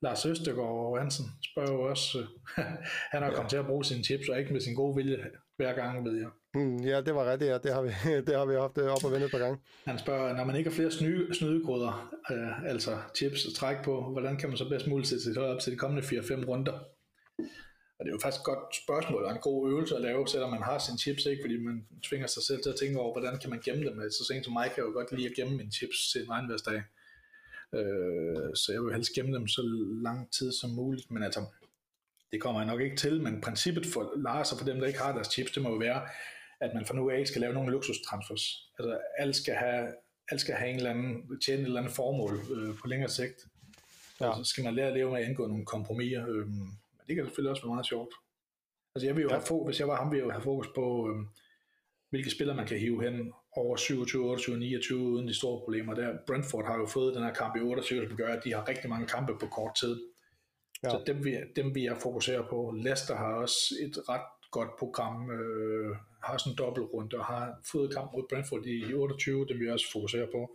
Lars Østergaard Hansen spørger jo også... han har ja. kommet til at bruge sine tips, og ikke med sin gode vilje hver gang, ved jeg. Mm, ja, det var rigtigt, ja. Det har vi, det har vi haft op og vendt et par gange. Han spørger, når man ikke har flere sny, snydekoder, øh, altså tips at trække på, hvordan kan man så bedst muligt sætte sig op til de kommende fire fem runder? Og det er jo faktisk et godt spørgsmål, og en god øvelse at lave, selvom man har sine tips, ikke? Fordi man tvinger sig selv til at tænke over, hvordan kan man gemme dem? Så sent som mig kan jeg jo godt lide at gemme mine tips til en regnværsdag. Øh, så jeg vil helst gemme dem så lang tid som muligt. Men altså, det kommer jeg nok ikke til, men princippet for Lars og for dem, der ikke har deres tips, det må jo være, at man fra nu af skal lave nogle luksustransfers. Altså, alle skal have, alle skal have en eller anden, tjene et eller andet formål øh, på længere sigt. Ja. Så skal man lære at leve med at indgå nogle kompromiser. Øh, Det kan selvfølgelig også være meget sjovt. Altså jeg vil jo ja. have fokus, hvis jeg var ham, ville jeg jo have fokus på, øhm, hvilke spillere man kan hive hen over syvogtyve, otteogtyve, niogtyve, uden de store problemer der. Brentford har jo fået den her kamp i otteogtyve, som gør, at de har rigtig mange kampe på kort tid. Ja. Så dem vil, dem vil jeg fokusere på. Leicester har også et ret godt program, øh, har sådan en dobbeltrunde, og har fået kamp mod Brentford i otteogtyve, dem vil jeg også fokusere på.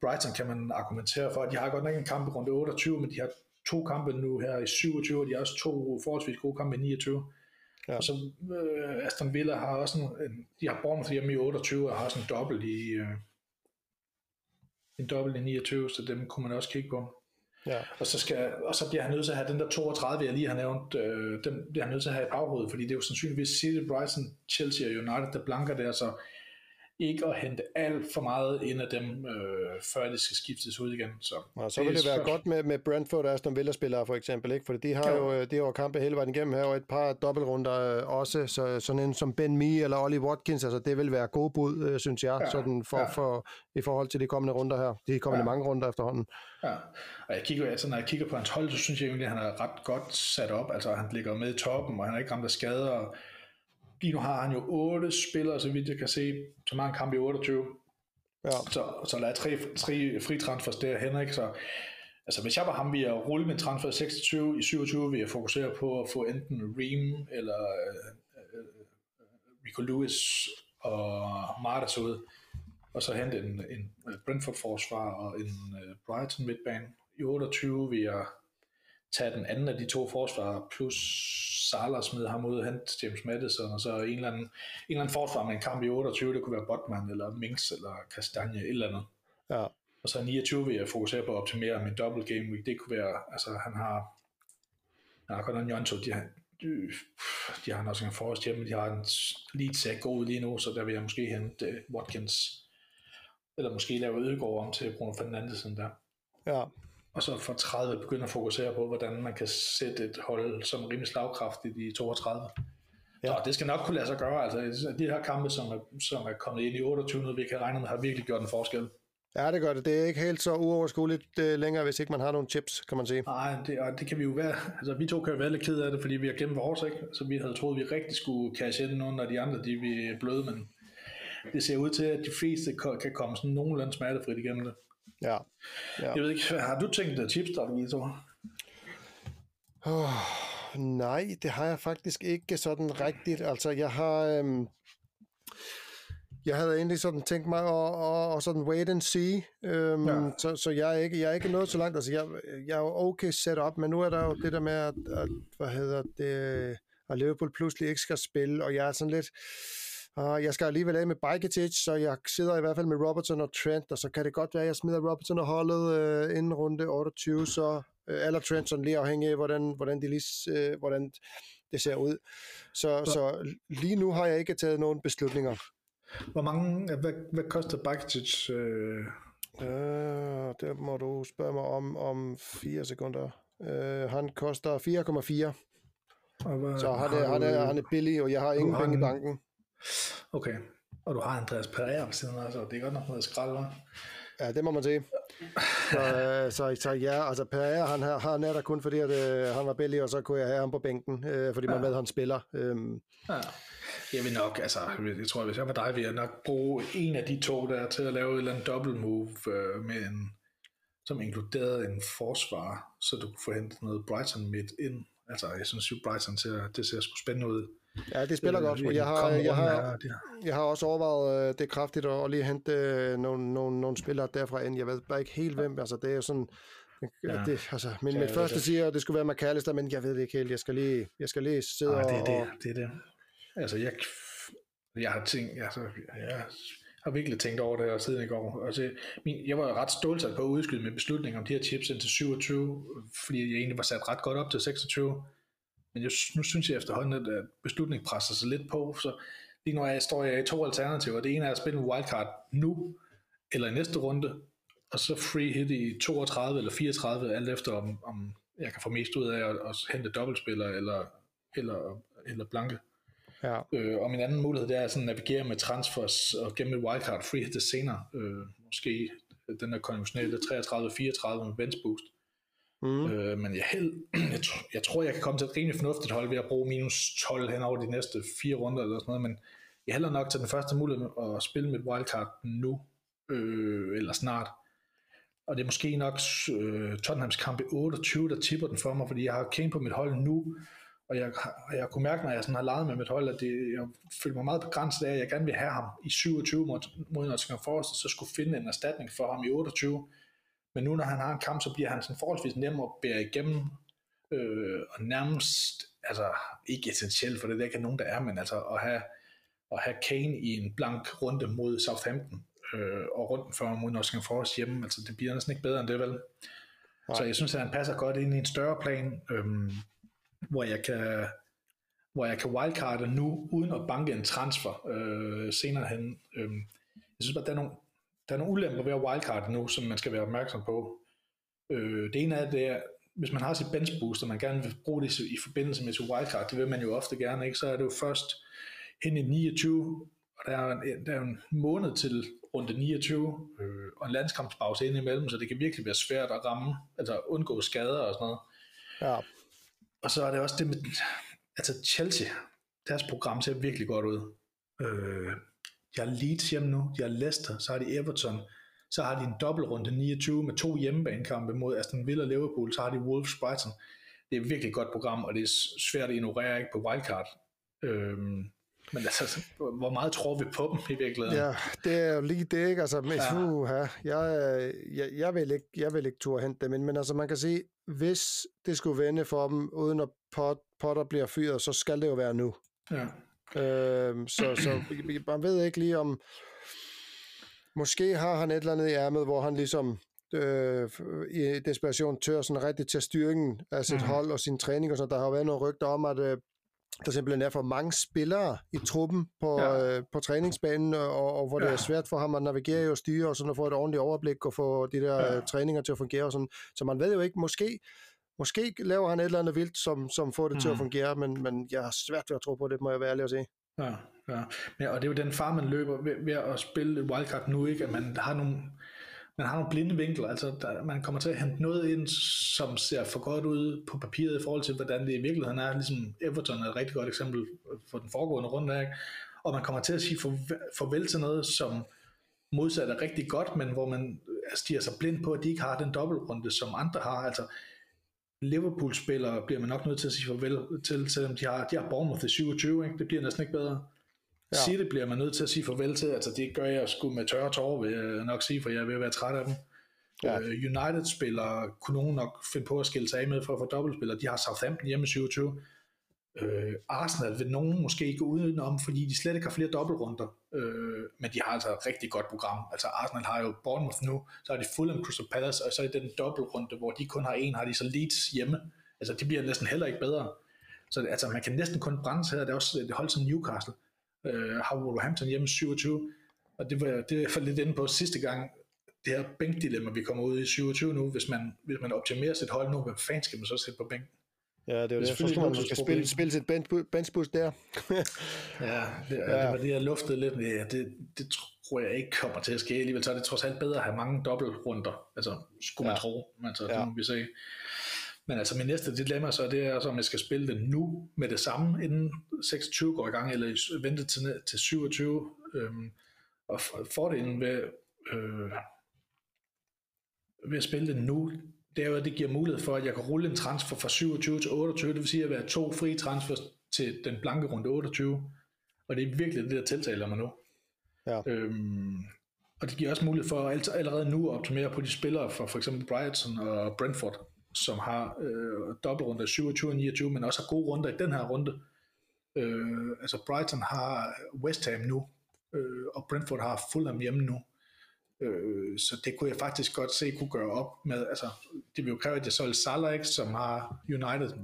Brighton kan man argumentere for, at de har godt nok en kamp i runde otteogtyve, men de har to kampe nu her i syvogtyve, og de har også to forholdsvis gode kampe i niogtyve. Ja. Og så øh, Aston Villa har også en, de har Bournemouth hjemme i otteogtyve, og har også en dobbelt i, øh, en dobbelt i niogtyve, så dem kunne man også kigge på. Ja. Og, så skal, og så bliver han nødt til at have den der toogtredive, jeg lige har nævnt, øh, den bliver han nødt til at have i baghovedet, fordi det er jo sandsynligvis City, Brighton, Chelsea og United, der blanker der, så ikke at hente alt for meget ind af dem, øh, før det skal skiftes ud igen. Så, og så vil det, det være godt med, med Brentford og Aston Villa-spillere for eksempel, ikke? Fordi de har jo, jo de har kampe hele vejen igennem her, og et par dobbeltrunder øh, også, så, sådan en som Ben Mee eller Ollie Watkins, altså det vil være gode bud, øh, synes jeg, ja, sådan for, ja. for, i forhold til de kommende runder her. De kommende ja. mange runder efterhånden. Ja, og jeg kigger, altså, når jeg kigger på hans hold, så synes jeg egentlig, at han er ret godt sat op, altså han ligger med i toppen, og han er ikke ramt af skader, og lige nu har han jo otte spillere, så vidt jeg kan se, så mange kampe i otteogtyve. Ja. Så, så der er tre, tre fri transfers der, Henrik. Så, altså, hvis jeg var ham, ville jeg rulle min transfer i seksogtyve. I syvogtyve vil jeg fokusere på at få enten Reem eller øh, Rico Lewis og Martas ud. Og så hente en, en Brentford-forsvar og en uh, Brighton midtbane. I otteogtyve vil jeg tage den anden af de to forsvarer, plus Salah smed ham ud og hente James Maddison, og så en eller anden, en eller anden forsvarer med en kamp i otteogtyve, det kunne være Botman, eller Minks, eller Kastanje, et eller andet. Ja. Og så niogtyve vil jeg fokusere på at optimere min double game week, det kunne være, altså han har, han har godt nok en Jonto, de, de har også en Forrest hjemme, de har en lead sag god lige nu, så der vil jeg måske hente Watkins, eller måske lave Ødegaard om til Bruno Fernandesen der. Ja. Og så fra tredive begynder at fokusere på, hvordan man kan sætte et hold som rimelig slagkraftigt i toogtredive. Ja. Så det skal nok kunne lade sig gøre. Altså, de her kampe, som er, som er kommet ind i otteogtyve, vi kan regne med, har virkelig gjort en forskel. Ja, det gør det. Det er ikke helt så uoverskueligt længere, hvis ikke man har nogle chips, kan man sige. Nej, det, det kan vi jo være. Altså, vi to kan jo være lidt ked af det, fordi vi har glemt vores, ikke? Så vi havde troet, vi rigtig skulle cashe ind under de andre, de vi bløde, men det ser ud til, at de fleste kan komme sådan nogenlunde smertefrit igennem det. Ja. Ja. Jeg ved ikke, har du tænkt dig chipstrategi, så? Oh, nej, det har jeg faktisk ikke sådan rigtigt. Altså, jeg har... Øhm Jeg havde egentlig sådan tænkt mig og, og, og sådan wait and see, øhm, ja. så, så jeg er ikke jeg er ikke nået så langt. Altså jeg jeg er jo okay set op, men nu er der jo det der med at, at hvad hedder det, at Liverpool pludselig ikke skal spille, og jeg er sådan lidt, uh, jeg skal alligevel af med Bajčetić, så jeg sidder i hvert fald med Robertson og Trent, og så kan det godt være, at jeg smider Robertson og holdet øh, inden runde otteogtyve, så øh, eller Trent, sådan lige afhængig af hvordan hvordan de lige øh, hvordan det ser ud. Så, så så lige nu har jeg ikke taget nogen beslutninger. Hvor mange, hvad, hvad koster Bajčetić? Øh? Øh, det må du spørge mig om om fire sekunder. Øh, han koster fire komma fire. Hvad, så han er, han, er, han er billig, og jeg har ingen penge i banken. Okay, og du har Andreas Pereira ved siden, altså det er godt nok noget skrald, hva'? Ja, det må man sige. Så, øh, så, så ja, altså Pereira, han har nat der kun fordi, at øh, han var billig, og så kunne jeg have ham på bænken, øh, fordi man ved, ja. Han spiller. Øh. Ja. Jeg vil nok, altså, jeg tror, hvis jeg var dig, ville jeg nok bruge en af de to der til at lave et eller andet double move, øh, med en, som inkluderede en forsvarer, så du kunne få hentet noget Brighton midt ind. Altså, jeg synes jo, Brighton ser, det ser sgu spændende ud. Ja, det spiller godt, og jeg har, jeg, har, jeg har også overvejet det kraftigt at lige hente nogle, nogle, nogle spillere derfra ind. Jeg ved bare ikke helt hvem, altså det er sådan, ja. Det, altså, min, ja, mit første det. Siger, at det skulle være McAllister, men jeg ved det ikke helt, jeg skal lige, jeg skal lige sidde ah, det er det, og... det er det. Altså, jeg, jeg har tænkt, altså, jeg har virkelig tænkt over det her siden i går. Altså, min, jeg var jo ret stålsat på at udskyde min beslutning om de her chips ind til syvogtyve, fordi jeg egentlig var sat ret godt op til seksogtyve. Men jeg, nu synes jeg efterhånden, at beslutningen presser sig lidt på. Så lige nu jeg, står jeg i to alternativer. Det ene er at spille en wildcard nu, eller i næste runde, og så free hit i toogtredive eller fireogtredive, alt efter om, om jeg kan få mest ud af at, at hente dobbeltspiller eller, eller, eller blanke. Ja. Øh, og min anden mulighed, det er at navigere med transfers og gennem et wildcard free hit det senere. Øh, måske den der konventionelle treogtredive fireogtredive med bench boost. Mm. Øh, men jeg, held, jeg, tr- jeg tror, jeg kan komme til et rimelig fornuftigt hold ved at bruge minus tolv hen over de næste fire runder eller sådan noget, men jeg hælder nok til den første mulighed at spille mit wildcard nu, øh, eller snart. Og det er måske nok øh, Tottenhams kamp i otteogtyve, der tipper den for mig, fordi jeg har Kane på mit hold nu, og jeg, jeg kunne mærke, når jeg sådan har leget med mit hold, at det, jeg følte mig meget begrænset af, at jeg gerne vil have ham i syvogtyve mod, mod Nottingham Forest, så skulle finde en erstatning for ham i otteogtyve. Men nu, når han har en kamp, så bliver han sådan forholdsvis nem at bære igennem, øh, og nærmest, altså ikke essentielt, for det er ikke nogen, der er, men altså at have, at have Kane i en blank runde mod Southampton, øh, og runden før mod Nottingham Forest hjemme, altså det bliver næsten ikke bedre end det, vel? Nej. Så jeg synes, at han passer godt ind i en større plan, øh, hvor jeg kan, hvor jeg kan wildcarde nu, uden at banke en transfer øh, senere hen. Øh, jeg synes bare, der er nogle Der er nogle ulemper ved at wildcard nu, som man skal være opmærksom på. Øh, det ene er, det er, hvis man har sit bench boost, og man gerne vil bruge det i forbindelse med sit wildcard, det vil man jo ofte gerne, ikke? Så er det jo først hen i niogtyve, og der er en, der er en måned til runde niogtyve, øh, og en landskampspause ind imellem, så det kan virkelig være svært at ramme, altså undgå skader og sådan noget. Ja. Og så er det også det med, altså Chelsea, deres program ser virkelig godt ud. Øh... De har Leeds hjemme nu, de har Leicester, så har de Everton, så har de en dobbeltrunde niogtyve med to hjemmebanekampe mod Aston Villa og Liverpool, så har de Wolves Brighton. Det er et virkelig godt program, og det er svært at ignorere, ikke, på wildcard. Øhm, men altså, hvor meget tror vi på dem i virkeligheden? Ja, det er jo lige det, ikke? Altså, men, ja. uh, jeg, jeg, jeg vil ikke, jeg vil ikke turde hente dem, men, men altså, man kan sige, hvis det skulle vende for dem, uden at Potter bliver fyret, så skal det jo være nu. Ja. Øhm, så, så man ved ikke lige om måske har han et eller andet i ærmet, hvor han ligesom øh, i desperation tør sådan rigtig tage styringen af sit mm. hold og sin træning og sådan. Der har jo været nogle rygter om, at øh, der simpelthen er for mange spillere i truppen på, ja. øh, på træningsbanen, og, og hvor det ja. er svært for ham at navigere og styre, og sådan at få et ordentligt overblik og få de der ja. øh, træninger til at fungere. Og sådan. Så man ved jo ikke, måske, måske laver han et eller andet vildt, som, som får det mm. til at fungere, men, men jeg har svært ved at tro på det, må jeg være ærlig at sige. Ja, ja. ja, og det er jo den far, man løber ved, ved at spille wildcard nu, ikke? At man har nogle... man har nogle blinde vinkler, altså der, man kommer til at hente noget ind, som ser for godt ud på papiret i forhold til, hvordan det i virkeligheden er, ligesom Everton er et rigtig godt eksempel for den foregående runde, ikke? Og man kommer til at sige farvel til noget, som modsat er rigtig godt, men hvor man stiger sig blind på, at de ikke har den dobbeltrunde, som andre har, altså Liverpool-spillere bliver man nok nødt til at sige farvel til, selvom de har, de har Bournemouth i syvogtyve, ikke? Det bliver næsten ikke bedre. Ja. City bliver man nødt til at sige farvel til, altså det gør jeg sgu med tørre tårer, vil jeg nok sige, for jeg er ved at være træt af dem. Ja. Uh, United-spillere kunne nogen nok finde på at skille sig af med for at få dobbeltspillere, de har Southampton hjemme i syvogtyve. Uh, Arsenal vil nogen måske ikke gå udenom, fordi de slet ikke har flere dobbeltrunder, uh, men de har altså et rigtig godt program, altså Arsenal har jo Bournemouth nu, så har de Fulham, Crystal Palace, og så i den dobbeltrunde, hvor de kun har en, har de så Leeds hjemme, altså det bliver næsten heller ikke bedre, så altså, man kan næsten kun brænde sig her, det er også et hold som Newcastle, Øh, har Wolverhampton hjemme syvogtyve, og det var jeg i hvert fald lidt inde på sidste gang, det her bænkdilemma, vi kommer ud i syvogtyve nu, hvis man, hvis man optimerer sit hold nu, hvem fanden skal man så sætte på bænken? Ja, det er jo det, så skal man skal spille, spille sit benchboost der. ja, det, ja, det var det, jeg luftede lidt, ja, det, det tror jeg ikke kommer til at ske, alligevel så er det trods alt bedre at have mange dobbeltrunder, altså skulle man ja. tro, altså, ja. det må vi se. Men altså min næste dilemma så det er, så om jeg skal spille det nu med det samme, inden seksogtyve går i gang, eller vente til, til syvogtyve. Øhm, og fordelen ved, øh, ved at spille det nu, det er jo, at det giver mulighed for, at jeg kan rulle en transfer fra syvogtyve til otteogtyve. Det vil sige, at jeg vil have to frie transfers til den blanke runde otteogtyve. Og det er virkelig det, der tiltaler mig nu. Ja. Øhm, og det giver også mulighed for at allerede nu at optimere på de spillere fra for eksempel Brighton og Brentford, som har øh, dobbeltrunder syvogtyve og niogtyve, men også har gode runder i den her runde. Øh, altså Brighton har West Ham nu, øh, og Brentford har Fulham hjemme nu. Øh, så det kunne jeg faktisk godt se, kunne gøre op med, altså det vil jo kræve, at jeg solgte Salah, ikke, som har United.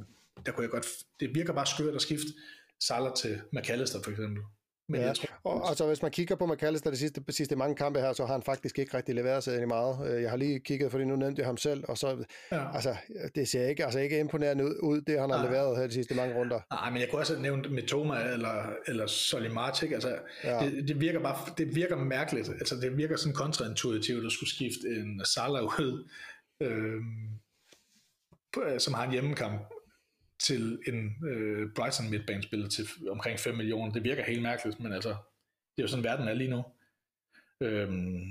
Der kunne jeg godt, det virker bare skørt at skifte Salah til McAllister for eksempel. Men ja. tror, og altså, hvis man kigger på McAllister de sidste, de sidste mange kampe her, så har han faktisk ikke rigtig leveret sig meget. Jeg har lige kigget, fordi nu nævnte jeg ham selv, og så, ja. altså, det ser ikke, altså ikke imponerende ud, det han har ja. leveret her de sidste mange runder. Nej, men jeg kunne også have nævnt Mitoma eller, eller Solimarczyk, altså, ja. det, det virker bare, det virker mærkeligt, altså, det virker sådan kontraintuitivt, at skulle skifte en Salah ud, øh, som har en hjemmekamp, til en øh, Brighton midtbanespiller til omkring fem millioner. Det virker helt mærkeligt, men altså, det er jo sådan, verden er lige nu. Øhm,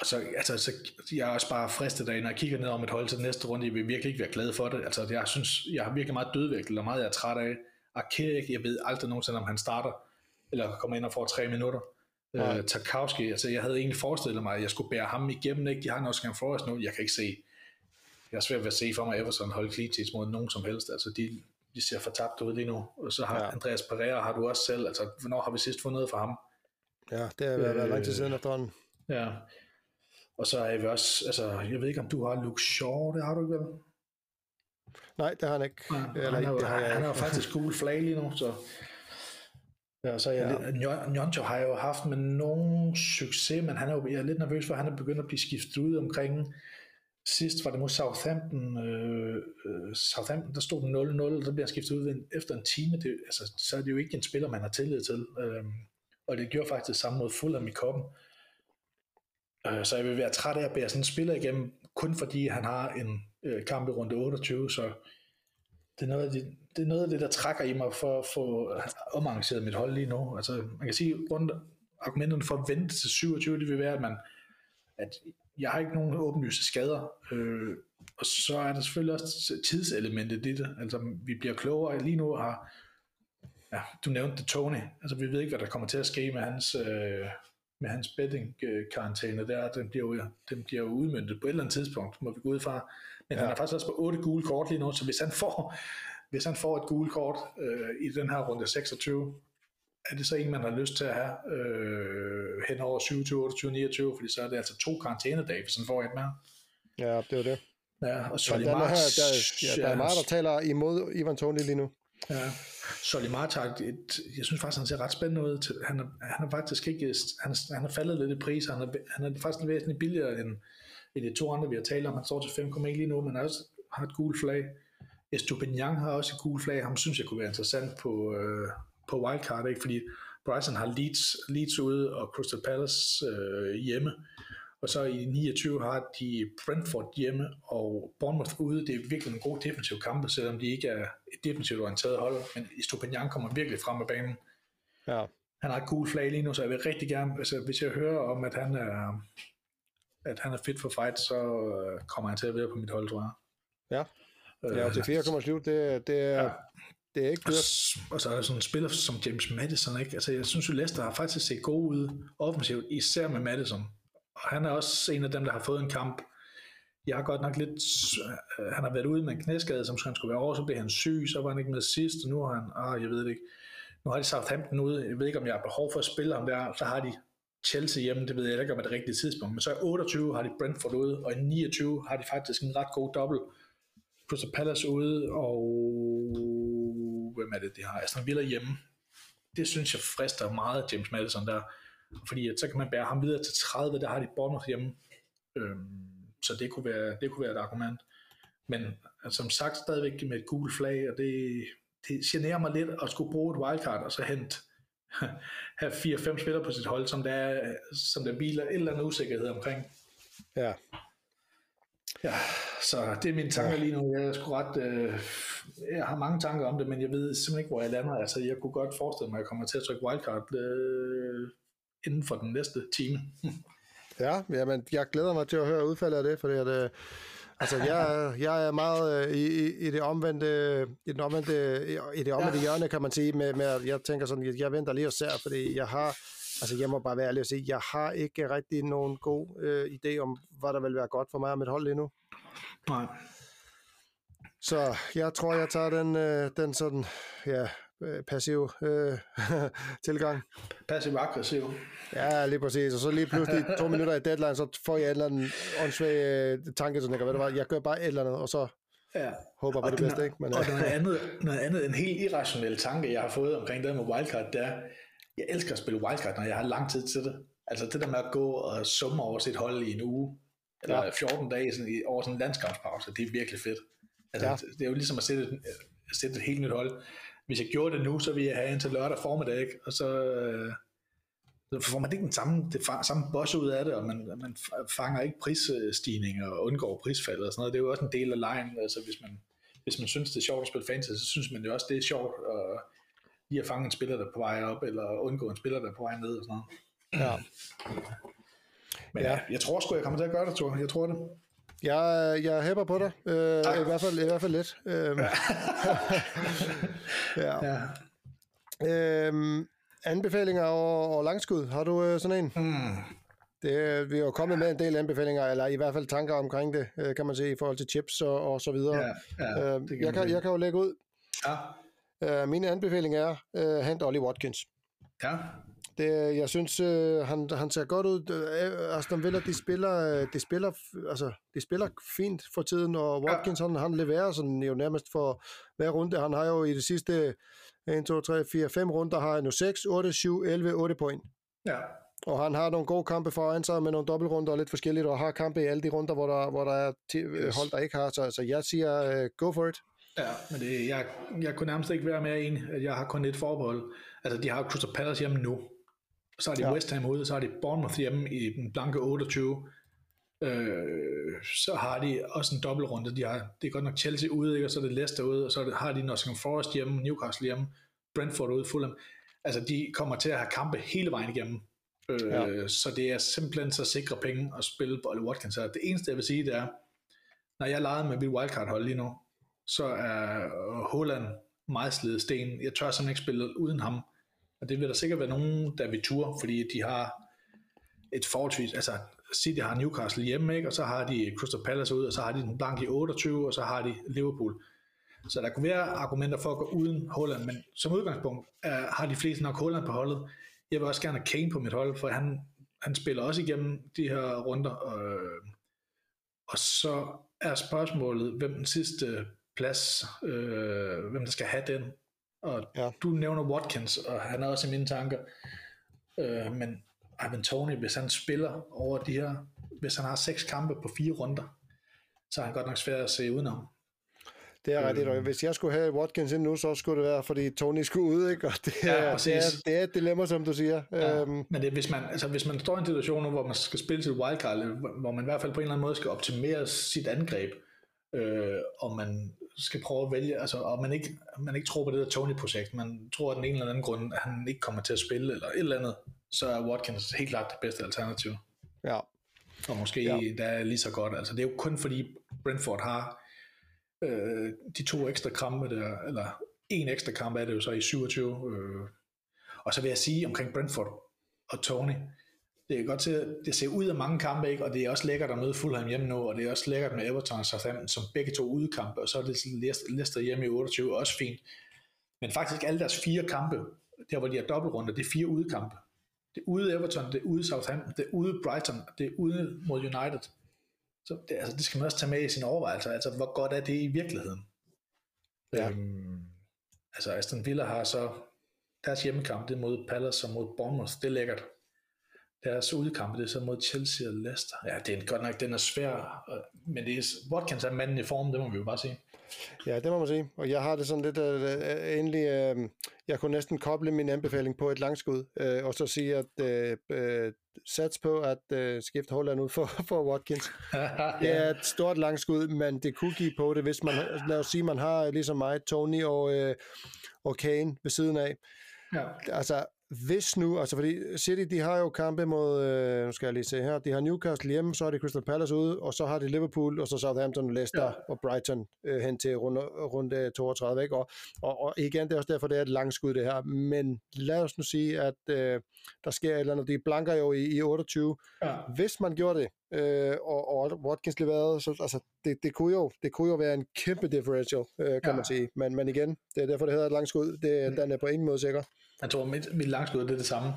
og så, altså, så, jeg er også bare fristet af, når jeg kigger ned om et hold til næste runde, jeg vil virkelig ikke være glad for det. Altså, jeg synes, jeg har virkelig meget dødvægtet, og meget jeg er træt af. Arkerik, jeg ved aldrig nogensinde, om han starter, eller kommer ind og får tre minutter. Ja. Øh, Tarkowski, altså, jeg havde egentlig forestillet mig, at jeg skulle bære ham igennem, ikke? De har en Oscar Forrest nu, jeg kan ikke se. Jeg er svært ved at se for mig, at Everton holder klitets mod nogen som helst. Altså, de, de ser for tabt ud lige nu. Og så har ja. Andreas Pereira, har du også selv. Altså, hvornår har vi sidst fundet noget fra ham? Ja, det har været øh, lang tid siden efterhånden. Ja. Og så er vi også, altså, jeg ved ikke, om du har Luke Shaw, det har du ikke vel? Nej, det har han ikke. Ja, han, Eller, han, har, det har han, han har faktisk gul flag lige nu, så... Ja, så jeg, ja. Njonjo har jo haft med nogen succes, men han er jo, jeg er lidt nervøs for, at han er begyndt at blive skiftet ud omkring... Sidst var det mod Southampton, øh, Southampton der stod nul nul, og så bliver han skiftet ud en, efter en time, det, altså, så er det jo ikke en spiller, man har tillid til, øh, og det gjorde faktisk samme mod Fulham i koppen, øh, så jeg vil være træt af at bære sådan en spiller igennem, kun fordi han har en øh, kamp i runde otteogtyve, så det er noget af det, det, er noget af det der trækker i mig for at få omarrangeret mit hold lige nu, altså man kan sige, rundt argumenterne for at vente til syvogtyve, det vil være, at man at jeg har ikke nogen åbenlyse skader, øh, og så er der selvfølgelig også tidselementet i det, altså vi bliver klogere, lige nu har, ja, du nævnte det, Tony, altså vi ved ikke, hvad der kommer til at ske med hans, øh, med hans betting-karantæne der, den bliver, jo, den bliver jo udmøntet på et eller andet tidspunkt, må vi gå ud fra, men ja. han er faktisk også på otte gule kort lige nu, så hvis han får, hvis han får et gule kort øh, i den her runde seksogtyve, er det så en, man har lyst til at have øh, hen over syvogtyve, otteogtyve, niogtyve, fordi så er det altså to karantænedage, hvis man får et mere. Ja, det er det. Ja, og Solly March, her, der, ja, der ja. er meget, der taler imod Ivan Toney lige nu. Ja, Solly March har et, jeg synes faktisk, han ser ret spændende ud. Til, han er, han er faktisk ikke, han er, han er faldet lidt i pris, han er, han er faktisk væsentligt billigere end, end de to andre, vi har talt om. Han står til fem komma en lige nu, men også har et gult flag. Estupinian har også et gult flag, ham synes jeg kunne være interessant på, øh, på wildcard, ikke? Fordi Brighton har Leeds, Leeds ude og Crystal Palace øh, hjemme. Og så i niogtyve har de Brentford hjemme og Bournemouth ude. Det er virkelig nogle gode defensive kampe, selvom de ikke er et defensivt orienteret hold. Men Estupinian kommer virkelig frem af banen. Ja. Han har et gult flag lige nu, så jeg vil rigtig gerne... Altså, hvis jeg hører om, at han er, at han er fit for fight, så kommer han til at være på mit hold, tror jeg. Ja, ja og til fire komma syv, det, det er... Ja. Det er ikke dyrt. Og så er der sådan en spiller som James Maddison, ikke? Altså, jeg synes jo, Leicester har faktisk set god ud offensivt, især med Maddison. Og han er også en af dem, der har fået en kamp. Jeg har godt nok lidt... Han har været ude med en knæskade, som han skulle være over, så blev han syg, så var han ikke med sidst, og nu har han... Ah, jeg ved det ikke. Nu har de Southampton ude. Jeg ved ikke, om jeg har behov for at spille ham der. Så har de Chelsea hjemme, det ved jeg ikke, om det er det rigtige tidspunkt. Men så i otteogtyve har de Brentford ude, og i niogtyve har de faktisk en ret god dobbelt. Crystal Palace ude, og... hvem er det, de har? Aston Villa hjemme. Det synes jeg frister meget, James Maddison der. Fordi at, så kan man bære ham videre til tredive, der har de Bournemouth hjemme. Øhm, så det kunne, være, det kunne være et argument. Men altså, som sagt, stadigvæk med et gult flag, og det, det generer mig lidt at skulle bruge et wildcard, og så hente have fire fem spillere på sit hold, som der, som der hviler en eller anden usikkerhed omkring. Ja. Ja, så det er mine tanker lige nu. Jeg, er sgu ret, øh, jeg har mange tanker om det, men jeg ved simpelthen ikke, hvor jeg lander. Altså, jeg kunne godt forestille mig, at jeg kommer til at trykke wildcard øh, inden for den næste time. Ja, jamen, jeg glæder mig til at høre udfaldet af det, fordi at, øh, altså, jeg, jeg er meget øh, i, i det omvendte, i den omvendte, i det omvendte ja. hjørne, kan man sige. Med, med, jeg tænker sådan, at jeg venter lige og ser, fordi jeg har... Altså, jeg må bare være ærlig og sige, jeg har ikke rigtig nogen god øh, idé om, hvad der vil være godt for mig og mit hold endnu. Nej. Så jeg tror, jeg tager den, øh, den sådan, ja, passiv øh, tilgang. Passiv-aggressiv. Ja, lige præcis. Og så lige pludselig to minutter i deadline, så får jeg et eller andet åndssvagt øh, tanke, sådan, jeg, ved du hvad, jeg gør bare et eller andet, og så... Ja. Håber på det bedste, har, ikke? Men, ja. Og noget andet, noget andet, en helt irrationel tanke, jeg har fået omkring det med wildcard, det er, jeg elsker at spille wildcard, når jeg har lang tid til det. Altså det der med at gå og summe over sit hold i en uge, eller ja. fjorten dage sådan, over sådan en landskampspause, det er virkelig fedt. Altså ja. det er jo ligesom at sætte, et, at sætte et helt nyt hold. Hvis jeg gjorde det nu, så ville jeg have indtil lørdag formiddag, ikke? Og så, øh, så får man ikke den samme, det samme boss ud af det, og man, man fanger ikke prisstigninger og undgår prisfald og sådan noget. Det er jo også en del af lejen. Altså hvis man, hvis man synes, det er sjovt at spille fantasy, så synes man jo også, det er sjovt at lige at fange en spiller, der er på vej op, eller undgå en spiller, der er på vej ned, og sådan noget. Ja. Men ja. jeg tror sgu, jeg kommer til at gøre det, Thor. Jeg tror det. Jeg, jeg hæpper på dig. Øh, i hvert fald, i hvert fald lidt. Øhm. Ja. ja. ja. Øhm, anbefalinger og, og langskud. Har du øh, sådan en? Mm. Det, vi er jo kommet med en del anbefalinger, eller i hvert fald tanker omkring det, øh, kan man sige, i forhold til chips og, og så videre. Ja, ja, øhm, kan jeg, kan, jeg kan jo lægge ud. Ja. Uh, mine anbefaling er, uh, hent Ollie Watkins. Ja. Det, jeg synes, uh, han, han ser godt ud. Uh, Aston Villa, de spiller, uh, de, spiller, altså, de spiller fint for tiden, og Watkins, ja. han, han leverer sådan, jo nærmest for hver runde. Han har jo i det sidste en, to, tre, fire, fem runder, har han jo seks, otte, syv, elleve, otte point. Ja. Og han har nogle gode kampe foran sig med nogle dobbeltrunder og lidt forskelligt, og har kampe i alle de runder, hvor der, hvor der er yes. hold, der ikke har. Så altså, jeg siger, uh, go for it. Ja, men det, jeg, jeg kunne nærmest ikke være mere enig, at jeg har kun et forbehold. Altså, de har jo Crystal Palace hjemme nu. Så har de ja. West Ham ude, så har de Bournemouth hjemme i den blanke otteogtyve. Øh, så har de også en dobbeltrunde. De har, det er godt nok Chelsea ude, ikke? Og så er det Leicester ude, og så det, har de Nottingham Forest hjemme, Newcastle hjemme, Brentford ude, Fulham. Altså, de kommer til at have kampe hele vejen igennem. Øh, ja. Så det er simpelthen så sikre penge at spille på Ollie Watkins. Så det eneste, jeg vil sige, det er, når jeg leger med mit wildcard-hold lige nu, så er Haaland meget slidet sten. Jeg tør simpelthen ikke spille uden ham. Og det vil der sikkert være nogen, der vil ture, fordi de har et forholdsvis... Altså, City har Newcastle hjemme, ikke? Og så har de Crystal Palace ud, og så har de den blank i otteogtyve, og så har de Liverpool. Så der kunne være argumenter for at gå uden Haaland, men som udgangspunkt er, har de fleste nok Haaland på holdet. Jeg vil også gerne have Kane på mit hold, for han, han spiller også igennem de her runder, og Og så er spørgsmålet, hvem den sidste plads, øh, hvem der skal have den. Og ja. Du nævner Watkins, og han er også i mine tanker. Øh, men Ivan Toney, hvis han spiller over de her, hvis han har seks kampe på fire runder, så er han godt nok svært at se udenom. Det er rigtigt, og hvis jeg skulle have Watkins ind nu, så skulle det være, fordi Toney skulle ud, ikke? Og det er, ja, det, er, det er et dilemma, som du siger. Ja, øhm. Men det, hvis, man, altså, hvis man står i en situation nu, hvor man skal spille til wildcard, hvor man i hvert fald på en eller anden måde skal optimere sit angreb, øh, og man skal prøve at vælge, altså, og man ikke, man ikke tror på det der Toney-projekt, man tror af den ene eller anden grund, at han ikke kommer til at spille, eller et eller andet, så er Watkins helt klart det bedste alternativ. Ja. Og måske ja. Der er lige så godt. Altså, det er jo kun fordi Brentford har de to ekstra kampe der, eller en ekstra kamp er det jo så i syvogtyve, og så vil jeg sige omkring Brentford og Toney, det er godt til at det ser ud af mange kampe, ikke? Og det er også lækkert at møde Fulham hjemme nu, og det er også lækkert med Everton og Southampton som begge to udekampe, og så er det Leicester hjemme i otteogtyve også fint, men faktisk alle deres fire kampe der hvor de er dobbeltrunder, det er fire udekampe, det er ude Everton, det er ude Southampton, det er ude Brighton, det er ude mod United. Så det, altså, det skal man også tage med i sine overvejelser. Altså, hvor godt er det i virkeligheden? Ja. Øhm, altså, Aston Villa har så deres hjemmekamp, det er mod Palace og mod Bournemouth. Det er lækkert. Deres udekamp, det er så mod Chelsea og Leicester. Ja, det er godt nok, den er svær. Men det er, Watkins er manden i form, det må vi jo bare sige. Ja, det må man sige. Og jeg har det sådan lidt, at endelig, øh, jeg kunne næsten koble min anbefaling på et langskud, øh, og så sige, at øh, øh, sats på at øh, skifte Haaland ud for, for Watkins. Det er et stort langskud, men det kunne give på det, hvis man, lad os sige, man har ligesom mig, Toney og, øh, og Kane ved siden af. Ja. Altså, hvis nu, altså fordi City, de har jo kampe mod, øh, nu skal jeg lige se her, de har Newcastle hjemme, så har de Crystal Palace ude, og så har de Liverpool, og så Southampton, Leicester ja. og Brighton øh, hen til runde, runde toogtredive, ikke? Og, og, og igen, det er også derfor, det er et langskud det her, men lad os nu sige, at øh, der sker et eller andet, de blanker jo i, i otteogtyve, ja. Hvis man gjorde det, øh, og, og Watkins leverede, så altså, det, det, kunne jo, det kunne jo være en kæmpe differential, øh, kan ja. man sige, men, men igen, det er derfor, det hedder et langskud, det, mm. den er på ingen måde sikker. Jeg tror, mit, mit langskud det er det samme.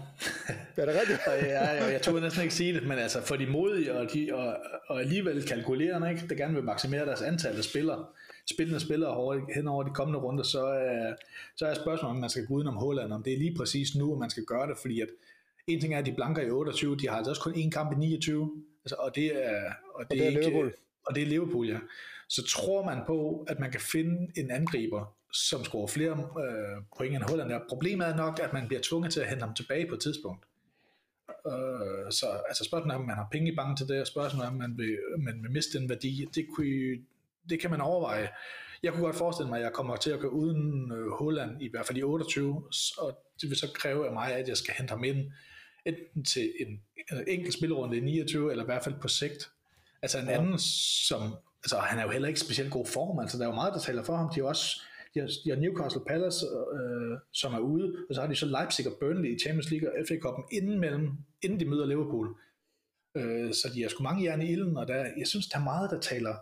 Er det rigtigt? jeg, jeg, jeg tror næsten ikke sige det, men altså for de modige og, de, og, og alligevel kalkulerende, ikke, der gerne vil maksimere deres antal af spillere, spillende spillere hen over de kommende runder, så, øh, så er spørgsmålet, om man skal gå udenom Haaland, om det er lige præcis nu, at man skal gøre det, fordi at en ting er, at de blanker i otteogtyve, de har altså også kun én kamp i niogtyve, altså, og, det er, og, det er og, det er ikke, Liverpool. og det er Liverpool, ja. Så tror man på, at man kan finde en angriber, som scorer flere øh, point end Haaland der. Problemet er nok, at man bliver tvunget til at hente ham tilbage på et tidspunkt. Øh, så altså spørgsmålet er, om man har penge i banken til det, og spørgsmålet er, om man vil, man vil miste den værdi. Det, kunne, det kan man overveje. Jeg kunne godt forestille mig, at jeg kommer til at gå uden øh, Haaland, i hvert fald i otteogtyve, og det vil så kræve af mig, at jeg skal hente ham ind, enten til en, en enkelt spillerunde i niogtyve, eller i hvert fald på sigt. Altså en ja. anden, som... Altså han er jo heller ikke specielt god form, altså der er jo meget, der taler for ham. De er også... De har Newcastle Palace, øh, som er ude, og så har de så Leipzig og Burnley i Champions League og F A-cupen inden, mellem, inden de møder Liverpool. Øh, så de har sgu mange jern i ilden, og der, jeg synes, der er, meget, der, taler,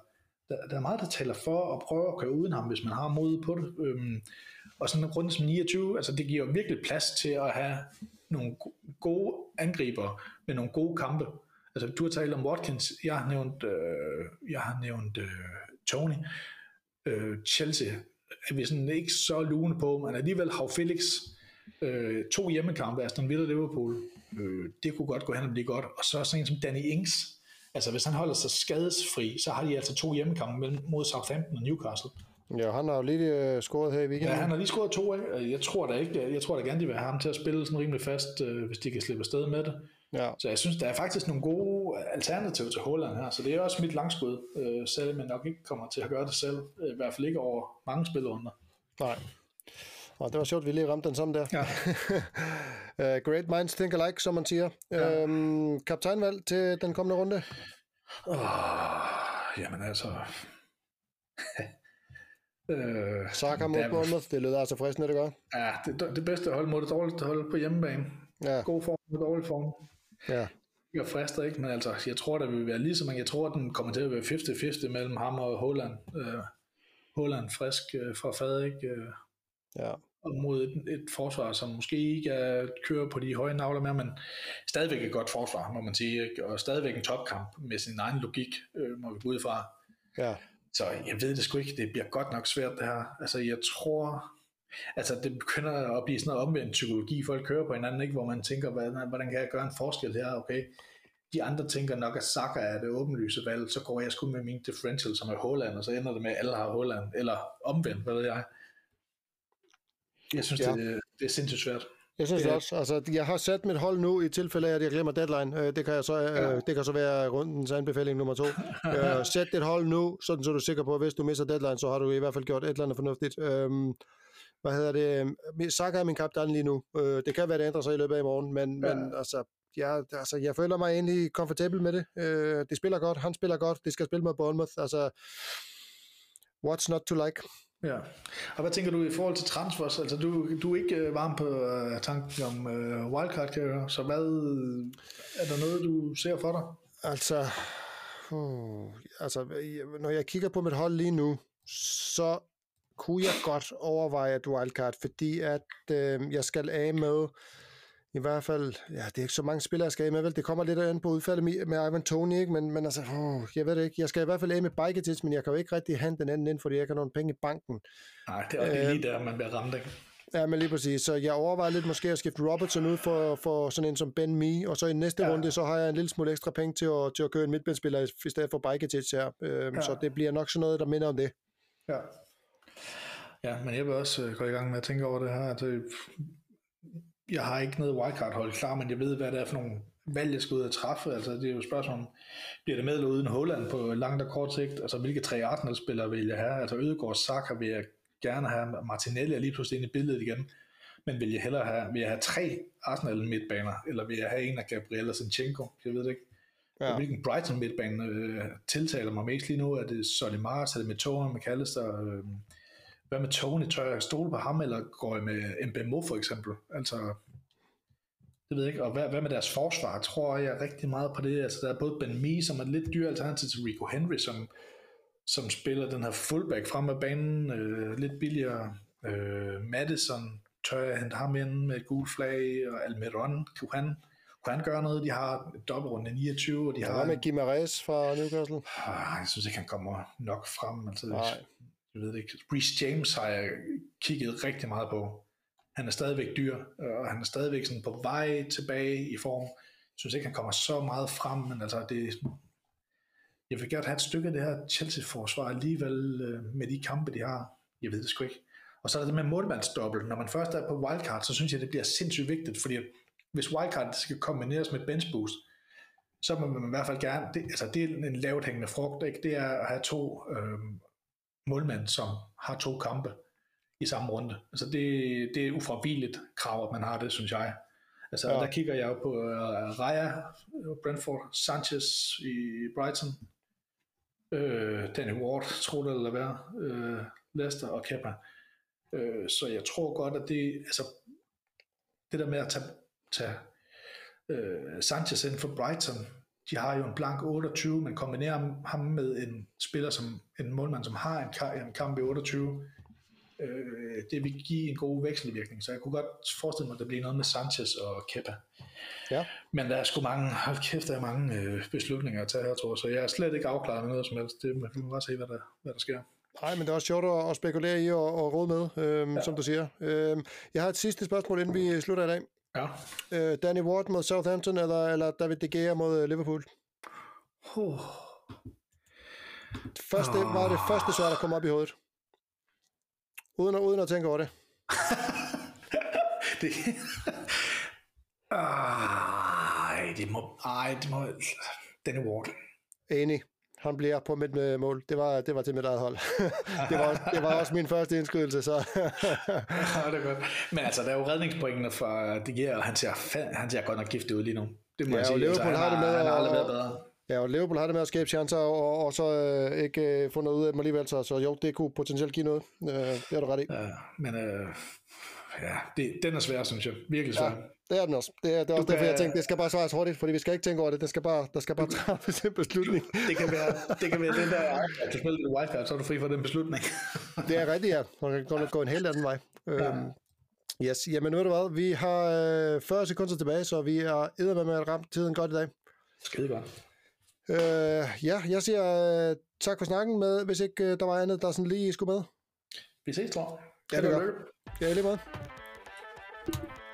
der, der er meget, der taler for at prøve at køre uden ham, hvis man har mod på det. Øhm, og sådan en runde som niogtyve, altså det giver virkelig plads til at have nogle gode angriber med nogle gode kampe. Altså du har talt om Watkins, jeg har nævnt, øh, jeg har nævnt øh, Toney, øh, Chelsea, at vi sådan ikke så lune på, men alligevel har Felix øh, to hjemmekampe, Aston Villa og Liverpool, øh, det kunne godt gå hen og blive godt, og så sådan en som Danny Ings, altså hvis han holder sig skadesfri, så har de altså to hjemmekampe mod Southampton og Newcastle. Ja, han har jo lige øh, scoret her i weekenden. Ja, han har lige scoret to, ikke? Jeg tror da ikke, jeg tror da gerne, de vil have ham til at spille sådan rimelig fast, øh, hvis de kan slippe afsted med det. Ja. Så jeg synes, der er faktisk nogle gode alternativer til Haaland her, så det er også mit langskud, øh, selvom jeg nok ikke kommer til at gøre det selv, i hvert fald ikke over mange spillerunder. Nej, og det var sjovt, vi lige ramte den sammen der. Ja. uh, great minds think alike, som man siger. Ja. Øhm, kaptajnvalg til den kommende runde? Oh, jamen altså... øh, Saka mod Bournemouth, det lyder altså fristende, det gør. Ja, det, det bedste hold mod det dårligste hold på hjemmebane. Ja. God form og dårlig form. Ja. Jeg frister ikke, men altså, jeg tror, der vil være ligesom, jeg tror, den kommer til at være halvtreds halvtreds mellem ham og Haaland. Øh, Haaland frisk øh, fra fadet, ikke? Øh, ja. mod et, et forsvar, som måske ikke er, kører på de høje navler mere, men stadigvæk et godt forsvar, må man sige, og stadigvæk en topkamp med sin egen logik, øh, må vi gå ud fra. Ja. Så jeg ved det sgu ikke, det bliver godt nok svært det her. Altså jeg tror, altså det begynder at blive sådan noget omvendt psykologi, folk kører på hinanden, ikke? Hvor man tænker, hvordan, hvordan kan jeg gøre en forskel her, okay? De andre tænker nok, at Saka er det åbenlyse valg, så går jeg sgu med min differential, som er Haaland, og så ender det med, at alle har Haaland, eller omvendt, hvad ved jeg. Jeg synes, ja. det, det er sindssygt svært. Jeg synes det er... også. Altså, jeg har sat mit hold nu i tilfælde af, at jeg glemmer deadline. Det kan, jeg så, ja. øh, det kan så være rundens anbefaling nummer to. øh, sæt dit hold nu, sådan så du er sikker på, at hvis du misser deadline, så har du i hvert fald gjort et eller andet fornuftigt. Øhm, hvad hedder det? Saka er min kaptajn lige nu. Øh, det kan være, det ændrer sig i løbet af i morgen, men, ja. men altså... Jeg, altså, jeg føler mig egentlig komfortabel med det. Øh, det spiller godt, han spiller godt, det skal spille mod Bournemouth. Altså, what's not to like? Ja. Og hvad tænker du i forhold til transfers? Altså, du, du er ikke varm på uh, tanken om uh, wildcard-karriere, så hvad er der noget, du ser for dig? Altså, uh, altså, når jeg kigger på mit hold lige nu, så kunne jeg godt overveje et wildcard, fordi at øh, jeg skal af med... I hvert fald, ja, det er ikke så mange spillere, jeg skal af med, vel? Det kommer lidt an på udfaldet med Ivan Toney, ikke? Men, men altså, oh, jeg ved det ikke. Jeg skal i hvert fald af med Bajčetić, men jeg kan jo ikke rigtig handle den anden ind, fordi jeg kan nogle penge i banken. Nej, det er også øh, lige der, man bliver ramt, ikke? Ja, men lige præcis. Så jeg overvejer lidt måske at skifte Robertson ud for, for sådan en som Ben Mee, og så i næste ja. runde, så har jeg en lille smule ekstra penge til at, til at købe en midtbanespiller i stedet for Bajčetić her. Øh, ja. Så det bliver nok sådan noget, der minder om det. Ja, ja, men jeg vil også gå i gang med at tænke over det her, at det... Jeg har ikke noget wildcard-hold klar, men jeg ved, hvad det er for nogle valg, jeg skal ud og træffe. Altså, det er jo et spørgsmål om, bliver det med eller uden Haaland på langt og kort sigt? Altså, hvilke tre Arsenal-spillere vil jeg have? Altså, Ødegaard, Saka vil jeg gerne have. Martinelli er lige pludselig inde i billedet igen. Men vil jeg hellere have, vil jeg have tre Arsenal-midtbaner? Eller vil jeg have en af Gabriel og Zinchenko? Jeg ved det ikke. Ja. Og hvilken Brighton-midtbane øh, tiltaler mig mest lige nu? Er det Solimar? Er det Metoren, McAllister? Øh, Hvad med Tony? Tør jeg stole på ham, eller går jeg med M B M O for eksempel? Altså, det ved jeg ikke. Og hvad, hvad med deres forsvar? Tror jeg rigtig meget på det. Altså, der er både Ben Mee, som er lidt dyr alternativ til Rico Henry, som, som spiller den her fullback frem af banen, øh, lidt billigere. Øh, Madison, tør jeg hente ham ind med et gult flag, og Almiron, kunne han, kunne han gøre noget? De har dobbeltrunde niogtyve, og de har... Hvad med Guimarães fra Newcastle? Ah, jeg synes ikke, han kommer nok frem. Altså, nej. Jeg ved det ikke. Reece James har jeg kigget rigtig meget på. Han er stadigvæk dyr, og han er stadigvæk sådan på vej tilbage i form. Jeg synes ikke, han kommer så meget frem, men altså det... Jeg vil gerne have et stykke af det her Chelsea-forsvar alligevel med de kampe, de har. Jeg ved det sgu ikke. Og så er det med målmandsdobbelt. Når man først er på wildcard, så synes jeg, det bliver sindssygt vigtigt, fordi hvis wildcard skal kombineres med benchboost, så må man i hvert fald gerne... Det, altså det er en lavt hængende frugt, ikke? Det er at have to... Øh, målmand, som har to kampe i samme runde. Altså det, det er ufravigeligt krav, at man har det, synes jeg. Altså ja. Der kigger jeg jo på uh, Raya, Brentford, Sanchez i Brighton, øh, Danny Ward, tror det eller hvad, øh, Leicester og Kepa. Øh, så jeg tror godt, at det, altså, det der med at tage, tage øh, Sanchez ind for Brighton, de har jo en blank otteogtyve, men kombinerer ham med en spiller, som en målmand, som har en, ka- en kamp i otteogtyve, øh, det vil give en god vekselvirkning, så jeg kunne godt forestille mig, at der bliver noget med Sanchez og Kepa. Ja. Men der er sgu mange, hold kæft, der er mange øh, beslutninger at tage her, tror jeg, så jeg er slet ikke afklaret med noget som helst, det må vi bare se, hvad der, hvad der sker. Nej, men det er også sjovt at spekulere i og, og råde med, øhm, ja. som du siger. Øhm, jeg har et sidste spørgsmål, inden vi slutter i dag. Ja. Øh, Danny Ward mod Southampton eller, eller David De Gea mod Liverpool? Oh. Første, oh. Var det første svar, der kom op i hovedet. Uden, uden at tænke over det. det... Ej, det må... Ej, det må... Danny Ward. Enig. Han bliver på mit mål. Det var, det var til mit eget hold. det, var, det var også min første indskydelse, så... ja, det er godt. Men altså, der er jo redningspointene fra De Gea, og han ser, han ser godt nok giftet ud lige nu. Det må ja, jeg sige. Liverpool altså, har det med, han har aldrig været bedre. Ja, og Liverpool har det med at skabe chancer, og, og så øh, ikke øh, få noget ud af dem alligevel. Så, så jo, det kunne potentielt give noget. Øh, det har du ret i. Ja, men øh, ja, det, den er svær, synes jeg. Virkelig svær. Ja. Det er den også. Det er, det er også kan... derfor, jeg tænkte, det skal bare svares hurtigt, fordi vi skal ikke tænke over det. Det skal bare, der skal bare træffes en beslutning. Det kan være, det kan være den der, at du smelter det wildcard, så er du fri for den beslutning. Det er rigtigt, ja. Man kan godt gå en hel anden vej. Ja. Øhm, Yes, jamen ved du hvad, vi har øh, fyrre sekunder tilbage, så vi er eddermame med at ramme tiden godt i dag. Skide godt. Øh, ja, jeg siger øh, tak for snakken med, hvis ikke øh, der var andet, der sådan lige skulle med. Vi ses, tror jeg. Ja, det gør. Ja, lige meget.